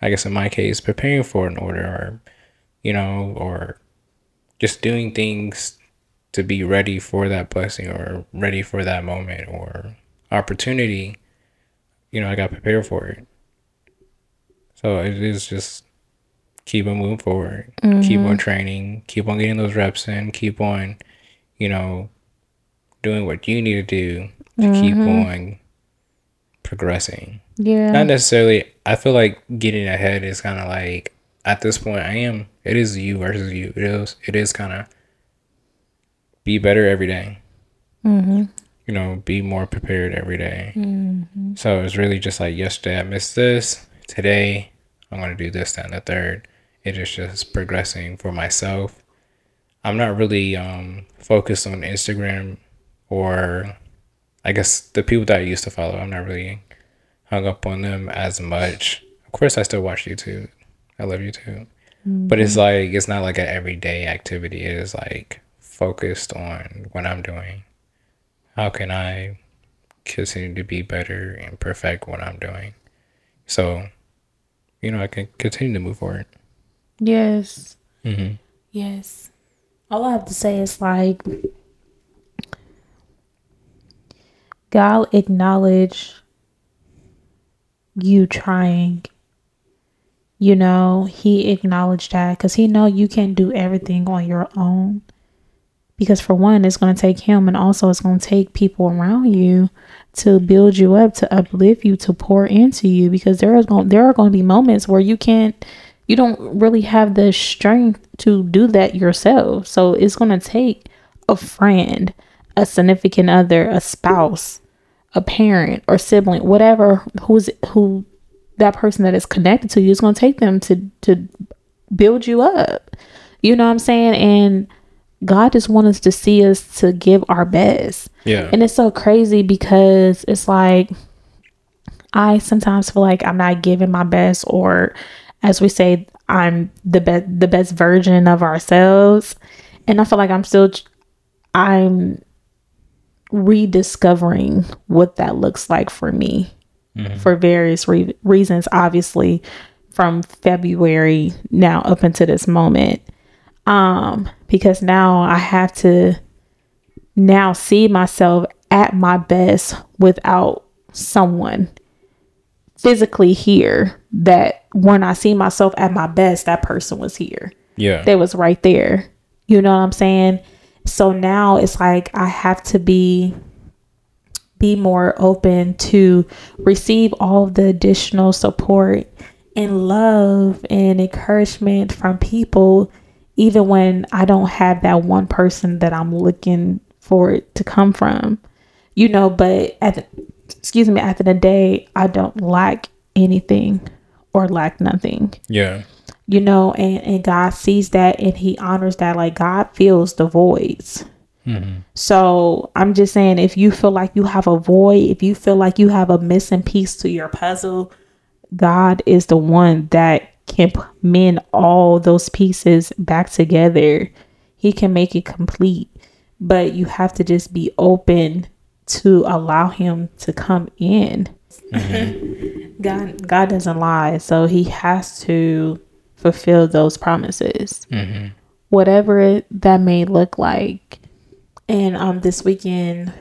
I guess in my case, preparing for an order, or you know, or just doing things to be ready for that blessing, or ready for that moment or opportunity. You know, I got prepared for it. So it is just keep on moving forward, keep on training, keep on getting those reps in, keep on, you know, doing what you need to do to keep on progressing. Yeah. Not necessarily, I feel like getting ahead is kind of like, at this point, it is you versus you. It is kind of be better every day. Mm-hmm. You know, be more prepared every day. Mm-hmm. So it's really just like, yesterday I missed this. Today I'm going to do this, that, and the third. It is just progressing for myself. I'm not really focused on Instagram, or I guess the people that I used to follow. I'm not really hung up on them as much. Of course, I still watch YouTube. I love you too. Mm-hmm. But it's like, it's not like an everyday activity. It is like focused on what I'm doing. How can I continue to be better and perfect what I'm doing? So, you know, I can continue to move forward. Yes. Mm-hmm. Yes. All I have to say is like, God acknowledge you trying. You know, he acknowledged that, because he know you can't do everything on your own. Because for one, it's going to take him, and also it's going to take people around you to build you up, to uplift you, to pour into you, because there are going to be moments where you don't really have the strength to do that yourself. So it's going to take a friend, a significant other, a spouse, a parent or sibling, whatever, who that person that is connected to you is going to take them to build you up. You know what I'm saying? And God just wants us to see us to give our best. Yeah. And it's so crazy because it's like, I sometimes feel like I'm not giving my best, or as we say, I'm the best version of ourselves. And I feel like I'm rediscovering what that looks like for me, mm-hmm. for various reasons, obviously, from February now up until this moment. Because now I have to now see myself at my best without someone physically here, that when I see myself at my best, that person was here. Yeah. They was right there. You know what I'm saying? So now it's like, I have to be more open to receive all the additional support and love and encouragement from people, even when I don't have that one person that I'm looking for it to come from, you know. But at the end of the day, I don't lack anything or lack nothing. Yeah. You know, and God sees that, and he honors that. Like, God fills the voids. Mm-hmm. So I'm just saying, if you feel like you have a void, if you feel like you have a missing piece to your puzzle, God is the one that can mend all those pieces back together. He can make it complete, but you have to just be open to allow him to come in. Mm-hmm. God doesn't lie. So he has to fulfill those promises, mm-hmm. whatever that may look like. And this weekend,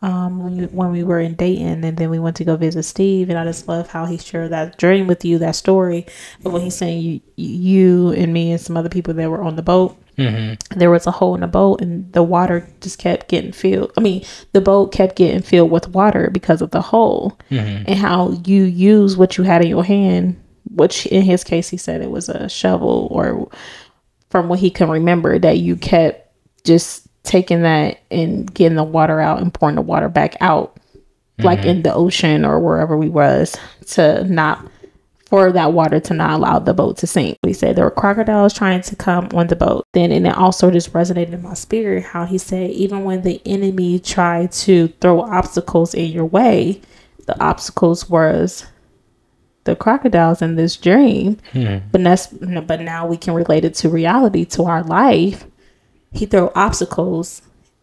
when we were in Dayton, and then we went to go visit Steve, and I just love how he shared that journey with you, that story. But when he's saying you and me and some other people that were on the boat, mm-hmm. there was a hole in the boat, and the water just kept getting filled. I mean, the boat kept getting filled with water because of the hole, mm-hmm. and how you use what you had in your hand, which in his case, he said it was a shovel, or from what he can remember, that you kept just taking that and getting the water out and pouring the water back out, mm-hmm. like in the ocean or wherever we was, for that water to not allow the boat to sink. He said there were crocodiles trying to come on the boat. And it also just resonated in my spirit how he said, even when the enemy tried to throw obstacles in your way, the obstacles was the crocodiles in this dream, mm-hmm. but now we can relate it to reality, to our life. He throw obstacles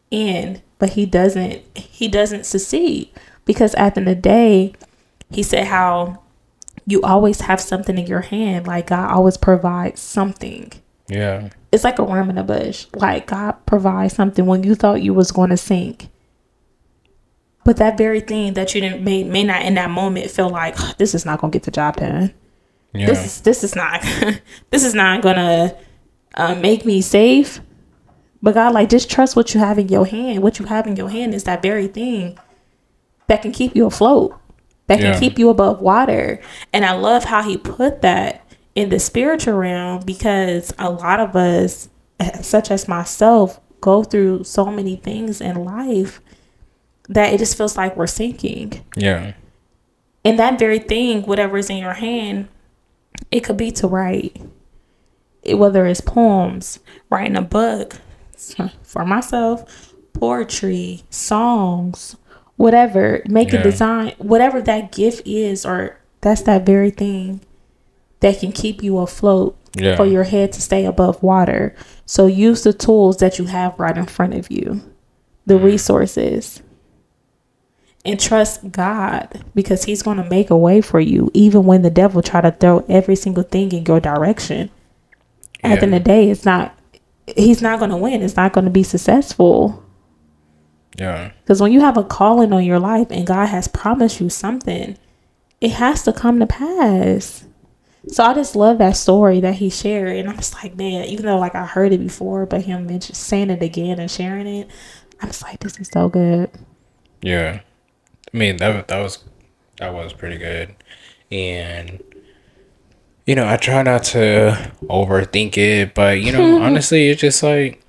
in, but he doesn't succeed, because at the end of the day, he said how you always have something in your hand. Like, God always provides something. Yeah, it's like a worm in a bush. Like, God provides something when you thought you was going to sink. But that very thing that you didn't may not in that moment feel like, oh, this is not gonna get the job done. Yeah. This is not gonna make me safe. But God, like, just trust what you have in your hand. What you have in your hand is that very thing that can keep you afloat, that can keep you above water. And I love how he put that in the spiritual realm, because a lot of us, such as myself, go through so many things in life that it just feels like we're sinking. Yeah. And that very thing, whatever is in your hand, it could be to write. Whether it's poems, writing a book, for myself, poetry, songs, whatever, make a design, whatever that gift is, or that's that very thing that can keep you afloat, for your head to stay above water. So use the tools that you have right in front of you, the resources. And trust God, because he's going to make a way for you, even when the devil try to throw every single thing in your direction. At the end of the day, he's not going to win. It's not going to be successful. Yeah. Because when you have a calling on your life and God has promised you something, it has to come to pass. So I just love that story that he shared. And I'm just like, man, even though like I heard it before, but him saying it again and sharing it, I'm just like, this is so good. Yeah. I mean, that was pretty good. And, you know, I try not to overthink it, but, you know, honestly, it's just like,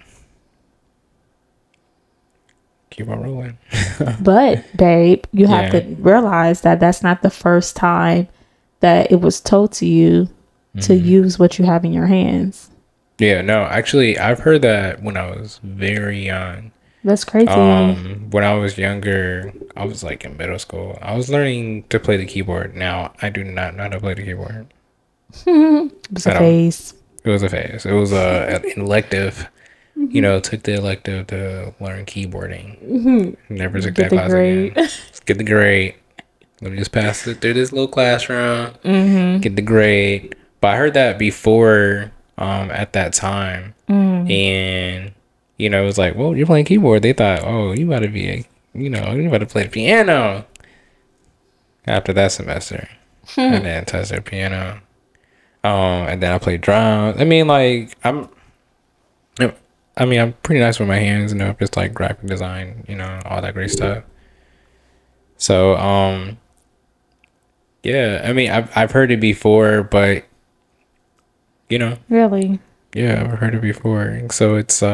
keep on rolling. But, babe, you have to realize that that's not the first time that it was told to you to use what you have in your hands. Yeah, no, actually, I've heard that when I was very young. That's crazy. When I was younger, I was like in middle school. I was learning to play the keyboard. Now, I do not know how to play the keyboard. It was a phase. It was a phase. It was an elective. You know, took the elective to learn keyboarding. Never took that class again. Let's get the grade. Let me just pass it through this little classroom. Get the grade. But I heard that before at that time. And, you know, it was like, well, you're playing keyboard. They thought, oh, you got to be, you got to play the piano. After that semester, I didn't touch the piano. And then I played drums. I mean, like, I'm pretty nice with my hands, you know, just like graphic design, you know, all that great stuff. So, yeah, I mean, I've heard it before, but, you know. Really? Yeah, I've heard it before. So it's, you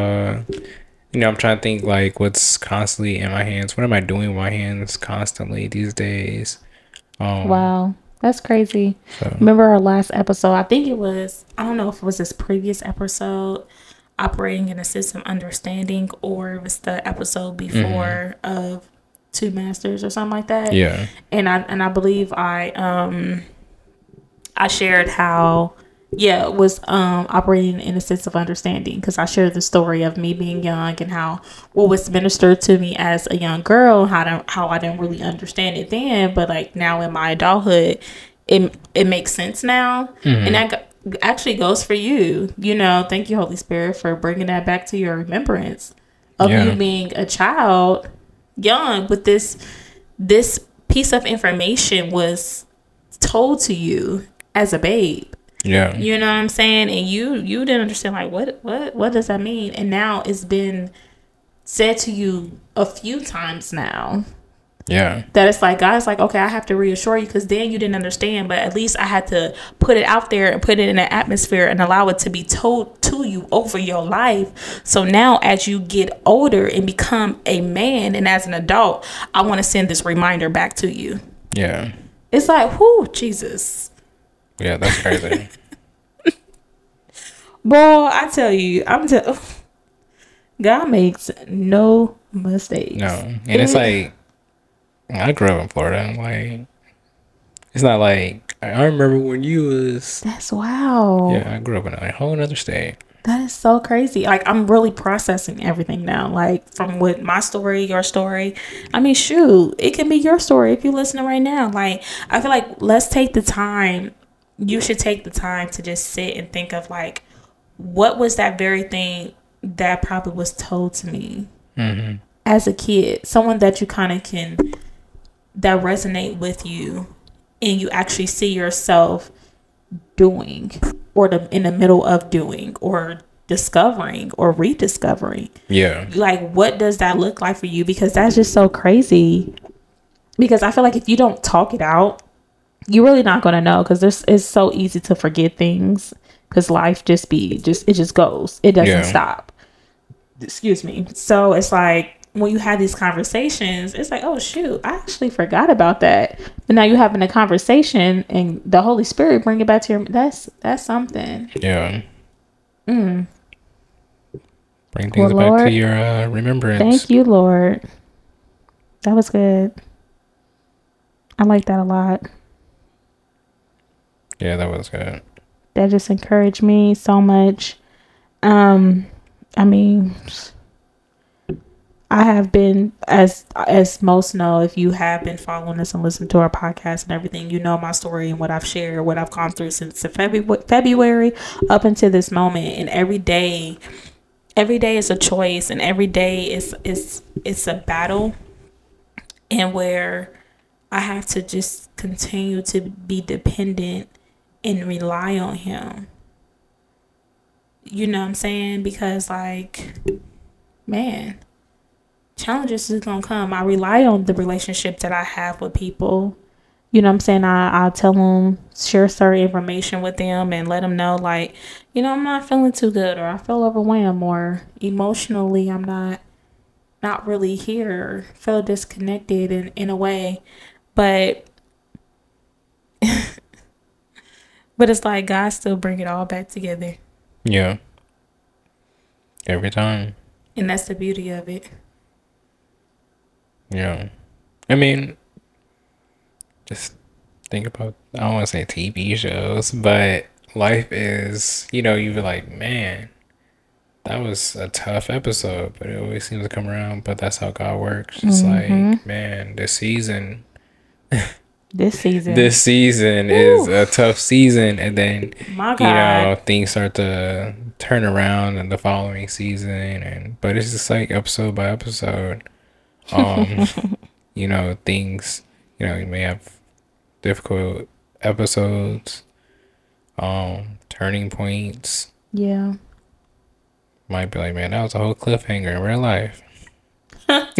know, I'm trying to think like what's constantly in my hands. What am I doing with my hands constantly these days? Wow. That's crazy. So. Remember our last episode? I think it was, I don't know if it was this previous episode, Operating in a System Understanding, or it was the episode before of Two Masters or something like that. Yeah. And I believe I shared how, yeah, it was operating in a sense of understanding, because I shared the story of me being young and how what was ministered to me as a young girl, how I didn't really understand it then, but like now in my adulthood, it makes sense now. And that actually goes for you. You know, thank you, Holy Spirit, for bringing that back to your remembrance of you being a child, young, but this piece of information was told to you as a babe. Yeah, you know what I'm saying? And you didn't understand, like, what does that mean? And now it's been said to you a few times now. Yeah, that it's like, God's like, okay, I have to reassure you, because then you didn't understand, but at least I had to put it out there and put it in an atmosphere and allow it to be told to you over your life. So now as you get older and become a man and as an adult, I want to send this reminder back to you. Yeah, it's like, whoo, Jesus. Yeah, that's crazy. Bro, I tell you, God makes no mistakes. No. And it's like, I grew up in Florida. I'm like, it's not like, I remember when you was. That's wow. Yeah, I grew up in a whole other state. That is so crazy. Like, I'm really processing everything now. Like, from with my story, your story. I mean, shoot, it can be your story if you're listening right now. Like, I feel like let's take the time. You should take the time to just sit and think of, like, what was that very thing that probably was told to me as a kid? Someone that you kind of can, that resonate with you, and you actually see yourself doing, or in the middle of doing, or discovering, or rediscovering. Yeah. Like, what does that look like for you? Because that's just so crazy. Because I feel like if you don't talk it out, you're really not going to know, because it's so easy to forget things, because life just goes. It doesn't stop. Excuse me. So it's like, when you have these conversations, it's like, oh, shoot, I actually forgot about that. But now you're having a conversation and the Holy Spirit bring it back to your... That's something. Yeah. Bring things back to your remembrance. Thank you, Lord. That was good. I like that a lot. Yeah, that was good. That just encouraged me so much. I mean, I have been, as most know, if you have been following us and listening to our podcast and everything, you know my story and what I've shared, what I've gone through since February up until this moment. And every day is a choice, and every day is a battle, and where I have to just continue to be dependent and rely on him. You know what I'm saying? Because, like, man, challenges is going to come. I rely on the relationship that I have with people. You know what I'm saying? I tell them, share certain information with them and let them know, like, you know, I'm not feeling too good, or I feel overwhelmed, or emotionally I'm not really here, feel disconnected in a way. But but it's like God still bring it all back together. Yeah. Every time. And that's the beauty of it. Yeah. I mean, just think about, I don't want to say TV shows, but life is, you know, you be like, man, that was a tough episode, but it always seems to come around. But that's how God works. It's like, man, this season is a tough season, and then you know things start to turn around in the following season, but it's just like episode by episode. You know, things, you know, you may have difficult episodes, turning points. Yeah. Might be like, man, that was a whole cliffhanger in real life. What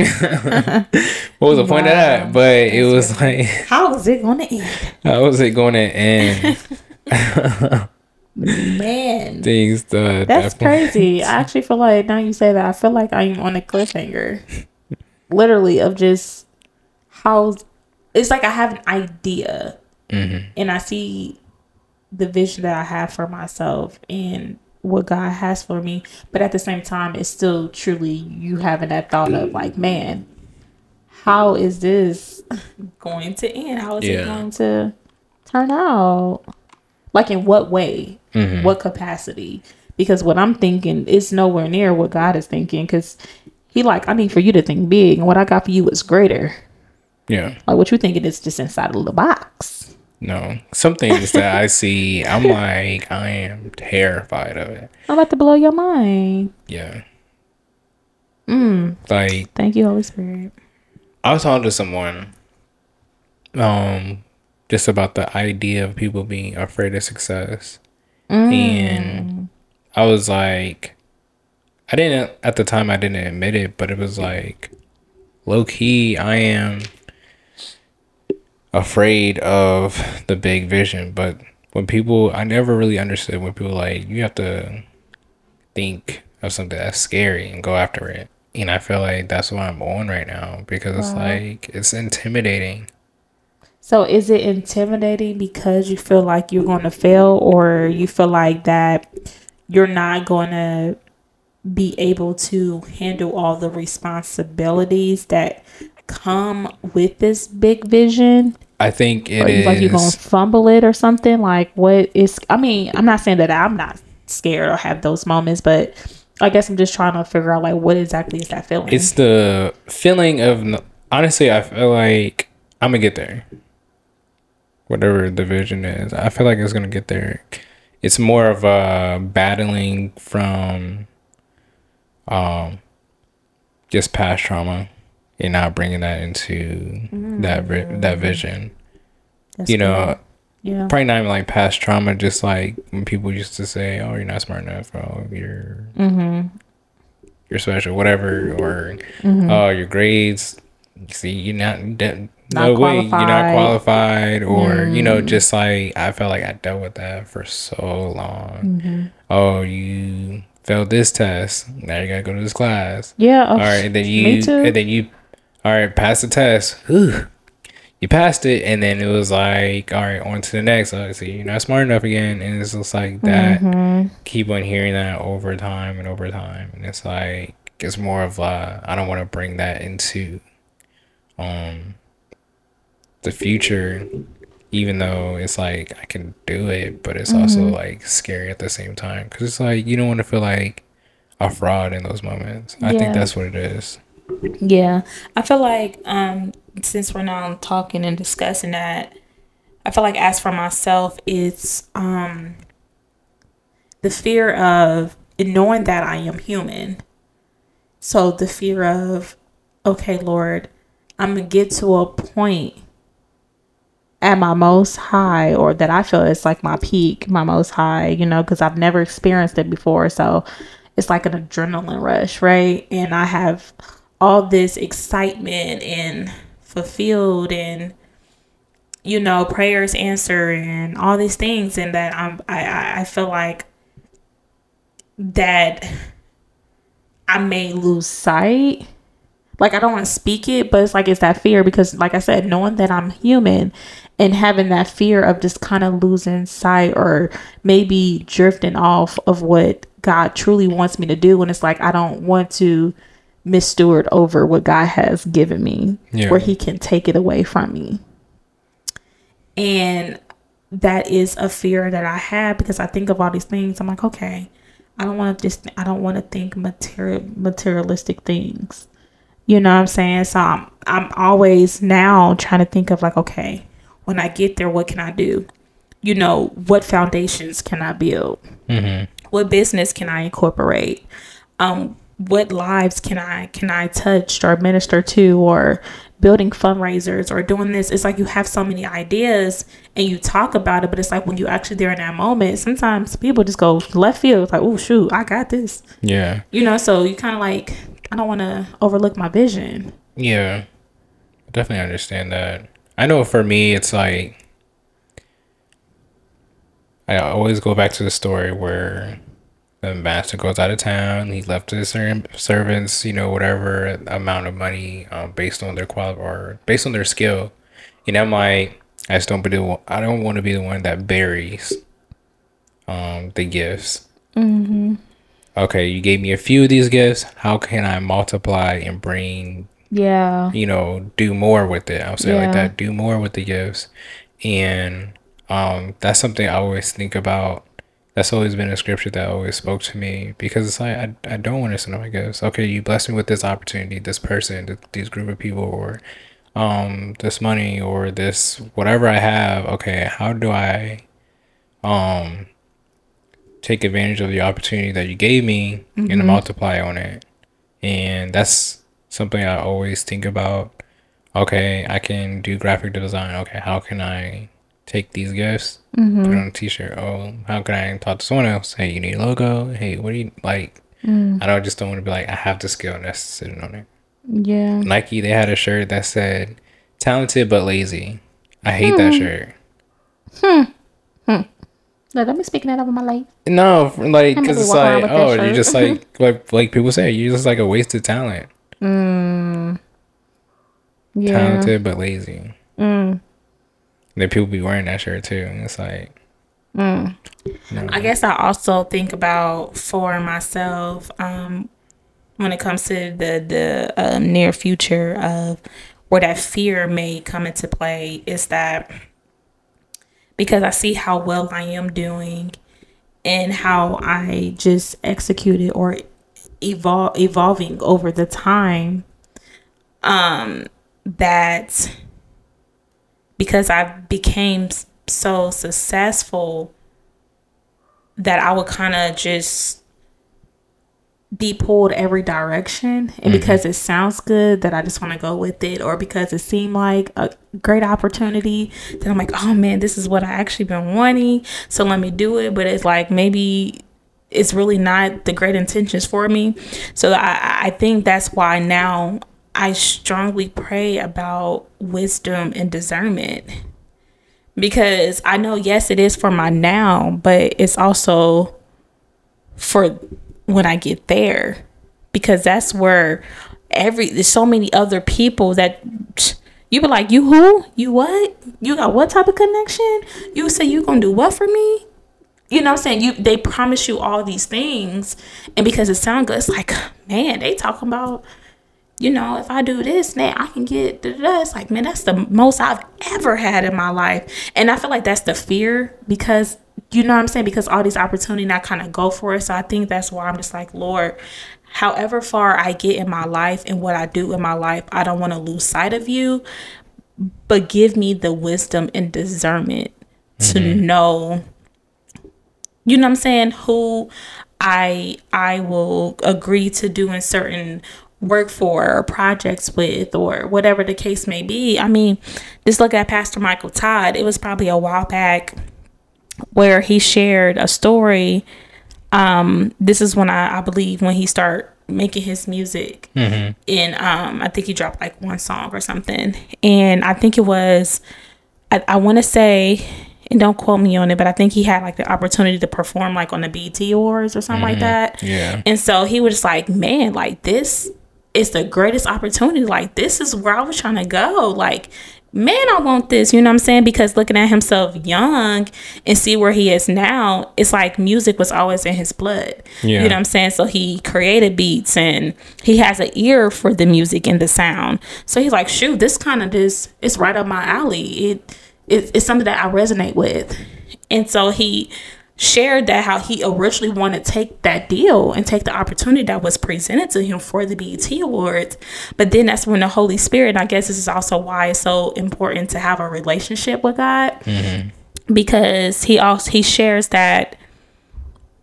was the point of that? But it was like, how was it going to end? Man, things that's crazy. I actually feel like, now you say that, I feel like I'm on a cliffhanger, literally, of just how it's like I have an idea, and I see the vision that I have for myself and what God has for me, but at the same time, it's still truly you having that thought of like, man, how is this going to end? How is it going to turn out? Like, in what way? What capacity? Because what I'm thinking is nowhere near what God is thinking, because He like, I need for you to think big, and what I got for you is greater. Yeah. Like, what you thinking is just inside of the box. No, some things that I see, I'm like, I am terrified of it. I'm about to blow your mind. Yeah. Like, thank you, Holy Spirit. I was talking to someone, just about the idea of people being afraid of success, and I was like, I didn't at the time, I didn't admit it, but it was like, low key, I am afraid of the big vision. But when people, I never really understood when people like, you have to think of something that's scary and go after it. And I feel like that's what I'm on right now, because it's like, it's intimidating. So is it intimidating because you feel like you're going to fail, or you feel like that you're not going to be able to handle all the responsibilities that come with this big vision? I think it is like you're gonna fumble it or something. Like, what is, I mean, I'm not saying that I'm not scared or have those moments, but I guess I'm just trying to figure out like, what exactly is that feeling? It's the feeling of, honestly, I feel like I'm gonna get there, whatever the vision is. I feel like it's gonna get there. It's more of a battling from just past trauma, and not bringing that into that vision. That's, you know, probably not even like past trauma, just like when people used to say, oh, you're not smart enough, oh, you're special, whatever, or oh, your grades, see, you're you're not qualified, or you know, just like, I felt like I dealt with that for so long. Oh, you failed this test, now you gotta go to this class. Yeah. All right, and then you all right, pass the test. Whew. You passed it, and then it was like, all right, on to the next. So you're not smart enough again, and it's just like that. Keep on hearing that over time and over time, and it's like, it's more of I don't want to bring that into the future, even though it's like I can do it, but it's also like scary at the same time, because it's like you don't want to feel like a fraud in those moments. I think that's what it is. Yeah, I feel like since we're now talking and discussing that, I feel like as for myself, it's the fear of knowing that I am human. So the fear of, okay, Lord, I'm gonna get to a point at my most high, or that I feel it's like my peak, my most high, you know, because I've never experienced it before. So it's like an adrenaline rush, right? And I have all this excitement and fulfilled and, you know, prayers answered and all these things. And that I feel like that I may lose sight. Like, I don't want to speak it, but it's like, it's that fear, because like I said, knowing that I'm human and having that fear of just kind of losing sight or maybe drifting off of what God truly wants me to do. And it's like, I don't want to missteward over what God has given me, where he can take it away from me. And that is a fear that I have, because I think of all these things. I'm like, okay, I don't want to just, I don't want to think materialistic things. You know what I'm saying? So I'm always now trying to think of like, okay, when I get there, what can I do? You know, what foundations can I build? Mm-hmm. What business can I incorporate? What lives can I touch or minister to, or building fundraisers or doing this? It's like, you have so many ideas and you talk about it, but it's like when you actually there in that moment, sometimes people just go left field. It's like, oh shoot, I got this. Yeah. You know, so you kind of like, I don't want to overlook my vision. Yeah, definitely understand that. I know for me, it's like, I always go back to the story where the master goes out of town. He left his servants, you know, whatever amount of money based on their quality or based on their skill. And I'm like, I don't want to be the one that buries the gifts. Mm-hmm. Okay, you gave me a few of these gifts. How can I multiply and bring, you know, do more with it? I'll say it like that, do more with the gifts. And that's something I always think about. That's always been a scripture that always spoke to me, because it's like, I don't want to send out my gifts. Okay, you blessed me with this opportunity, this person, these group of people, or this money, or this whatever I have. Okay, how do I take advantage of the opportunity that you gave me, mm-hmm. and multiply on it? And that's something I always think about. Okay, I can do graphic design. Okay, how can I take these gifts, mm-hmm. put it on a t-shirt? Oh, how can I talk to someone else? Hey, you need a logo. Hey, what do you like? I just don't want to be like, I have the skill and that's sitting on it. Yeah. Nike, they had a shirt that said talented but lazy. I hate that shirt. No, don't be speaking that over my life. No, like, because it's like, oh, you're just like people say, you're just like a wasted talent. Yeah. Talented but lazy. Then people be wearing that shirt too. And it's like, no. I guess I also think about for myself, when it comes to the near future of where that fear may come into play, is that, because I see how well I am doing and how I just executed or evolving over the time, that because I became so successful that I would kind of just be pulled every direction. And because it sounds good, that I just want to go with it, or because it seemed like a great opportunity that I'm like, oh man, this is what I actually been wanting, so let me do it. But it's like, maybe it's really not the great intentions for me. So I think that's why now I strongly pray about wisdom and discernment, because I know, yes, it is for my now, but it's also for when I get there, because that's where there's so many other people that you be like, you who? You what? You got what type of connection? You say you gonna do what for me? You know what I'm saying? They promise you all these things, and because it sounds good, it's like, man, they talking about, you know, if I do this, man, I can get da-da-da. It's like, man, that's the most I've ever had in my life. And I feel like that's the fear, because, you know what I'm saying? Because all these opportunities, I kind of go for it. So I think that's why I'm just like, Lord, however far I get in my life and what I do in my life, I don't want to lose sight of you, but give me the wisdom and discernment to know, you know what I'm saying, who I will agree to doing certain work for or projects with or whatever the case may be. I mean, just look at Pastor Michael Todd. It was probably a while back where he shared a story. This is when I believe when he started making his music, mm-hmm. and I think he dropped like one song or something, and I think it was I want to say, and don't quote me on it, but I think he had like the opportunity to perform like on the BET Awards or something, mm-hmm. like that. Yeah. And so he was just like, man, like this is the greatest opportunity. Like this is where I was trying to go. Like, man, I want this, you know what I'm saying? Because looking at himself young and see where he is now, it's like music was always in his blood. Yeah. You know what I'm saying? So he created beats and he has an ear for the music and the sound. So he's like, shoot, this kind of this, it's right up my alley. It's something that I resonate with. And so he shared that how he originally wanted to take that deal and take the opportunity that was presented to him for the BET Awards. But then that's when the Holy Spirit, and I guess this is also why it's so important to have a relationship with God, mm-hmm. because he shares that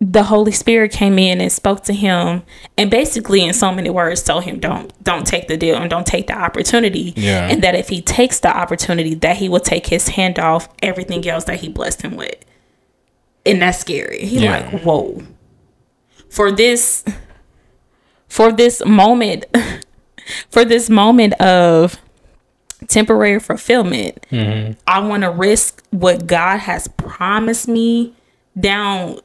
the Holy Spirit came in and spoke to him and basically in so many words told him don't take the deal and don't take the opportunity. Yeah. And that if he takes the opportunity that he will take his hand off everything else that he blessed him with. And that's scary. He's like, whoa. For this moment of temporary fulfillment, mm-hmm. I want to risk what God has promised me down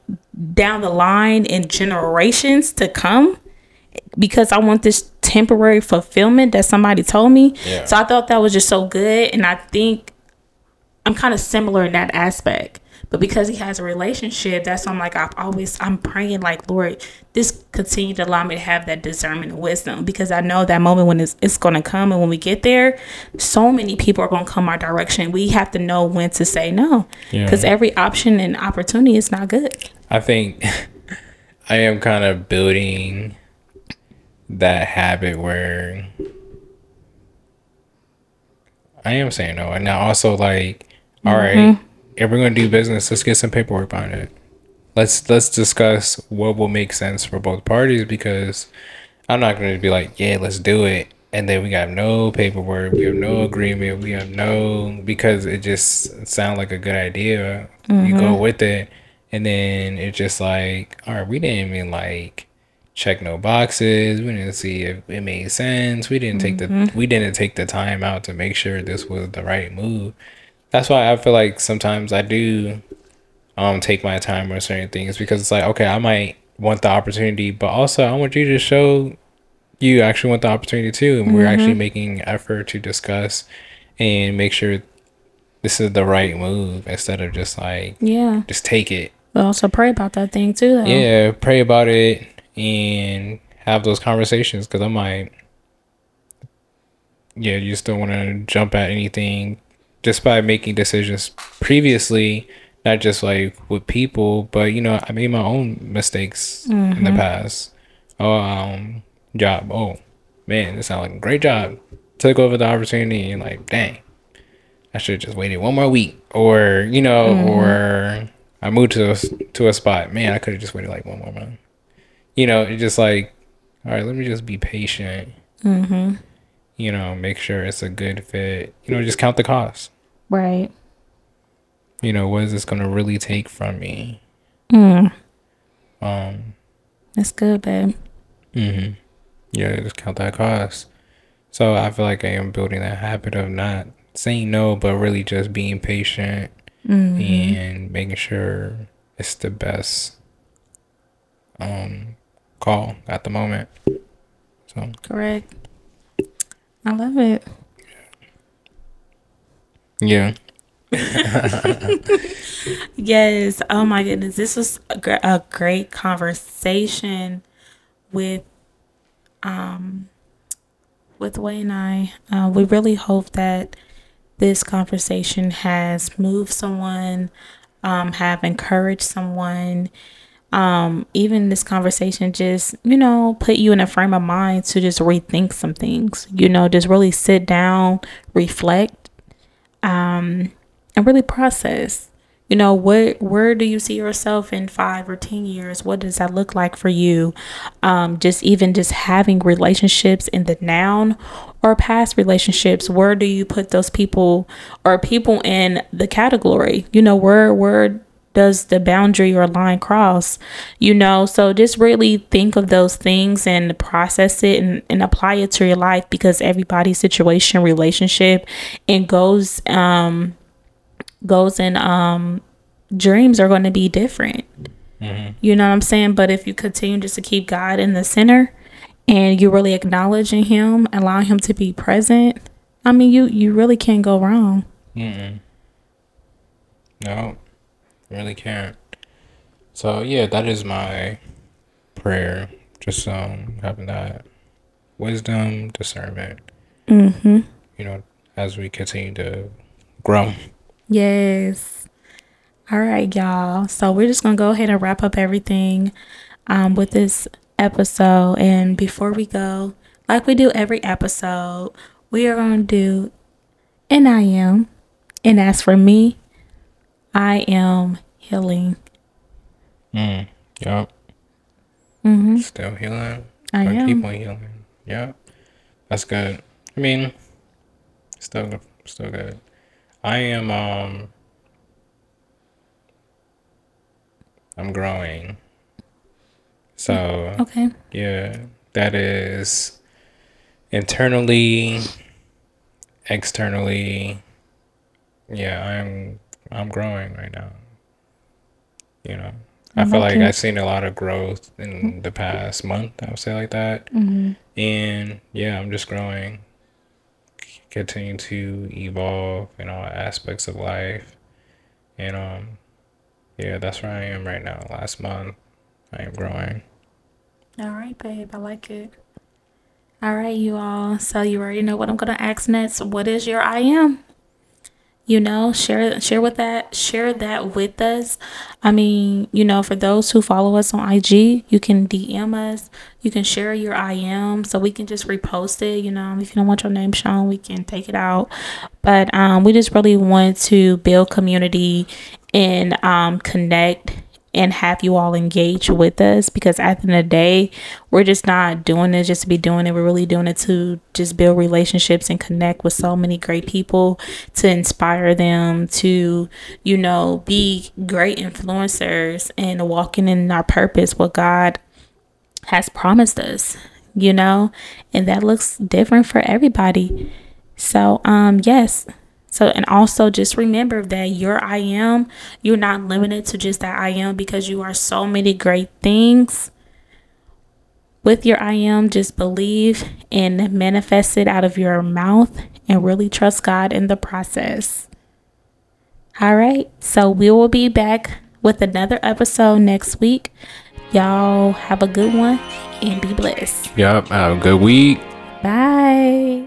the line in generations to come because I want this temporary fulfillment that somebody told me. Yeah. So I thought that was just so good. And I think I'm kind of similar in that aspect, but because he has a relationship, that's why I'm like, I'm praying like, Lord, this continue to allow me to have that discernment and wisdom, because I know that moment when it's going to come. And when we get there, so many people are going to come our direction. We have to know when to say no, because every option and opportunity is not good. I think I am kind of building that habit where I am saying no. And I also like, all right, if we're going to do business, let's get some paperwork behind it. Let's discuss what will make sense for both parties, because I'm not going to be like, yeah, let's do it, and then we got no paperwork, we have no agreement, we have no, because it just sounds like a good idea. Mm-hmm. You go with it, and then it's just like, all right, we didn't even like check no boxes. We didn't see if it made sense. We didn't take the time out to make sure this was the right move. That's why I feel like sometimes I do take my time on certain things, because it's like, okay, I might want the opportunity, but also I want you to show you actually want the opportunity too. And we're actually making effort to discuss and make sure this is the right move, instead of just like, just take it. But also pray about that thing too, though. Yeah, pray about it and have those conversations, because I might, you just don't want to jump at anything. Just by making decisions previously, not just like with people, but I made my own mistakes in the past. Job. Oh man, this sounds like a great job. Took over the opportunity and like, dang, I should have just waited one more week, or or I moved to a spot. Man, I could have just waited like one more month. It's just like, all right, let me just be patient. Mm-hmm. Make sure it's a good fit. Just count the cost. Right. What is this going to really take from me? That's good, babe. Mm-hmm. Yeah, just count that cost. So I feel like I am building that habit of not saying no, but really just being patient and making sure it's the best call at the moment. So correct. I love it. Yeah. Yes. Oh my goodness. This was a great conversation with Way and I. We really hope that this conversation has moved someone, have encouraged someone. Even this conversation just, put you in a frame of mind to just rethink some things, just really sit down, reflect, and really process, you know, where do you see yourself in 5 or 10 years? What does that look like for you? Just having relationships in the noun or past relationships, where do you put those people or people in the category? You know, where does the boundary or line cross? You know, so just really think of those things and process it and apply it to your life, because everybody's situation, relationship, and goals and dreams are going to be different. Mm-hmm. You know what I'm saying? But if you continue just to keep God in the center and you're really acknowledging him, allowing him to be present, I mean, you really can't go wrong. Mm-mm. No. Really can't. So yeah, that is my prayer. Just having that wisdom, discernment. Mm-hmm. You know, as we continue to grow. Yes. All right, y'all. So we're just gonna go ahead and wrap up everything with this episode. And before we go, like we do every episode, we are gonna do "And I am," and as for me, I am healing. Yep. Mm-hmm. Still healing. I am. Keep on healing. Yeah. That's good. I mean, still good. I am, I'm growing. So. Okay. Yeah. That is internally, externally. Yeah, I'm growing right now. You know, I feel like I've seen a lot of growth in the past month, I would say, like that. Mm-hmm. And yeah, I'm just growing, continue to evolve in all aspects of life. And yeah, that's where I am right now. Last month, I am growing. All right, babe, I like it. All right, you all. So you already know what I'm gonna ask next. What is your I am? You know, share that with us. I mean, you know, for those who follow us on IG, you can DM us. You can share your I am so we can just repost it. You know, if you don't want your name shown, we can take it out. But we just really want to build community and connect and have you all engage with us, because at the end of the day, we're just not doing it just to be doing it. We're really doing it to just build relationships and connect with so many great people, to inspire them to, you know, be great influencers and walking in our purpose, what God has promised us, you know, and that looks different for everybody. So, yes. So, and also just remember that your I am, you're not limited to just that I am, because you are so many great things. With your I am, just believe and manifest it out of your mouth and really trust God in the process. All right. So we will be back with another episode next week. Y'all have a good one and be blessed. Yep. Have a good week. Bye.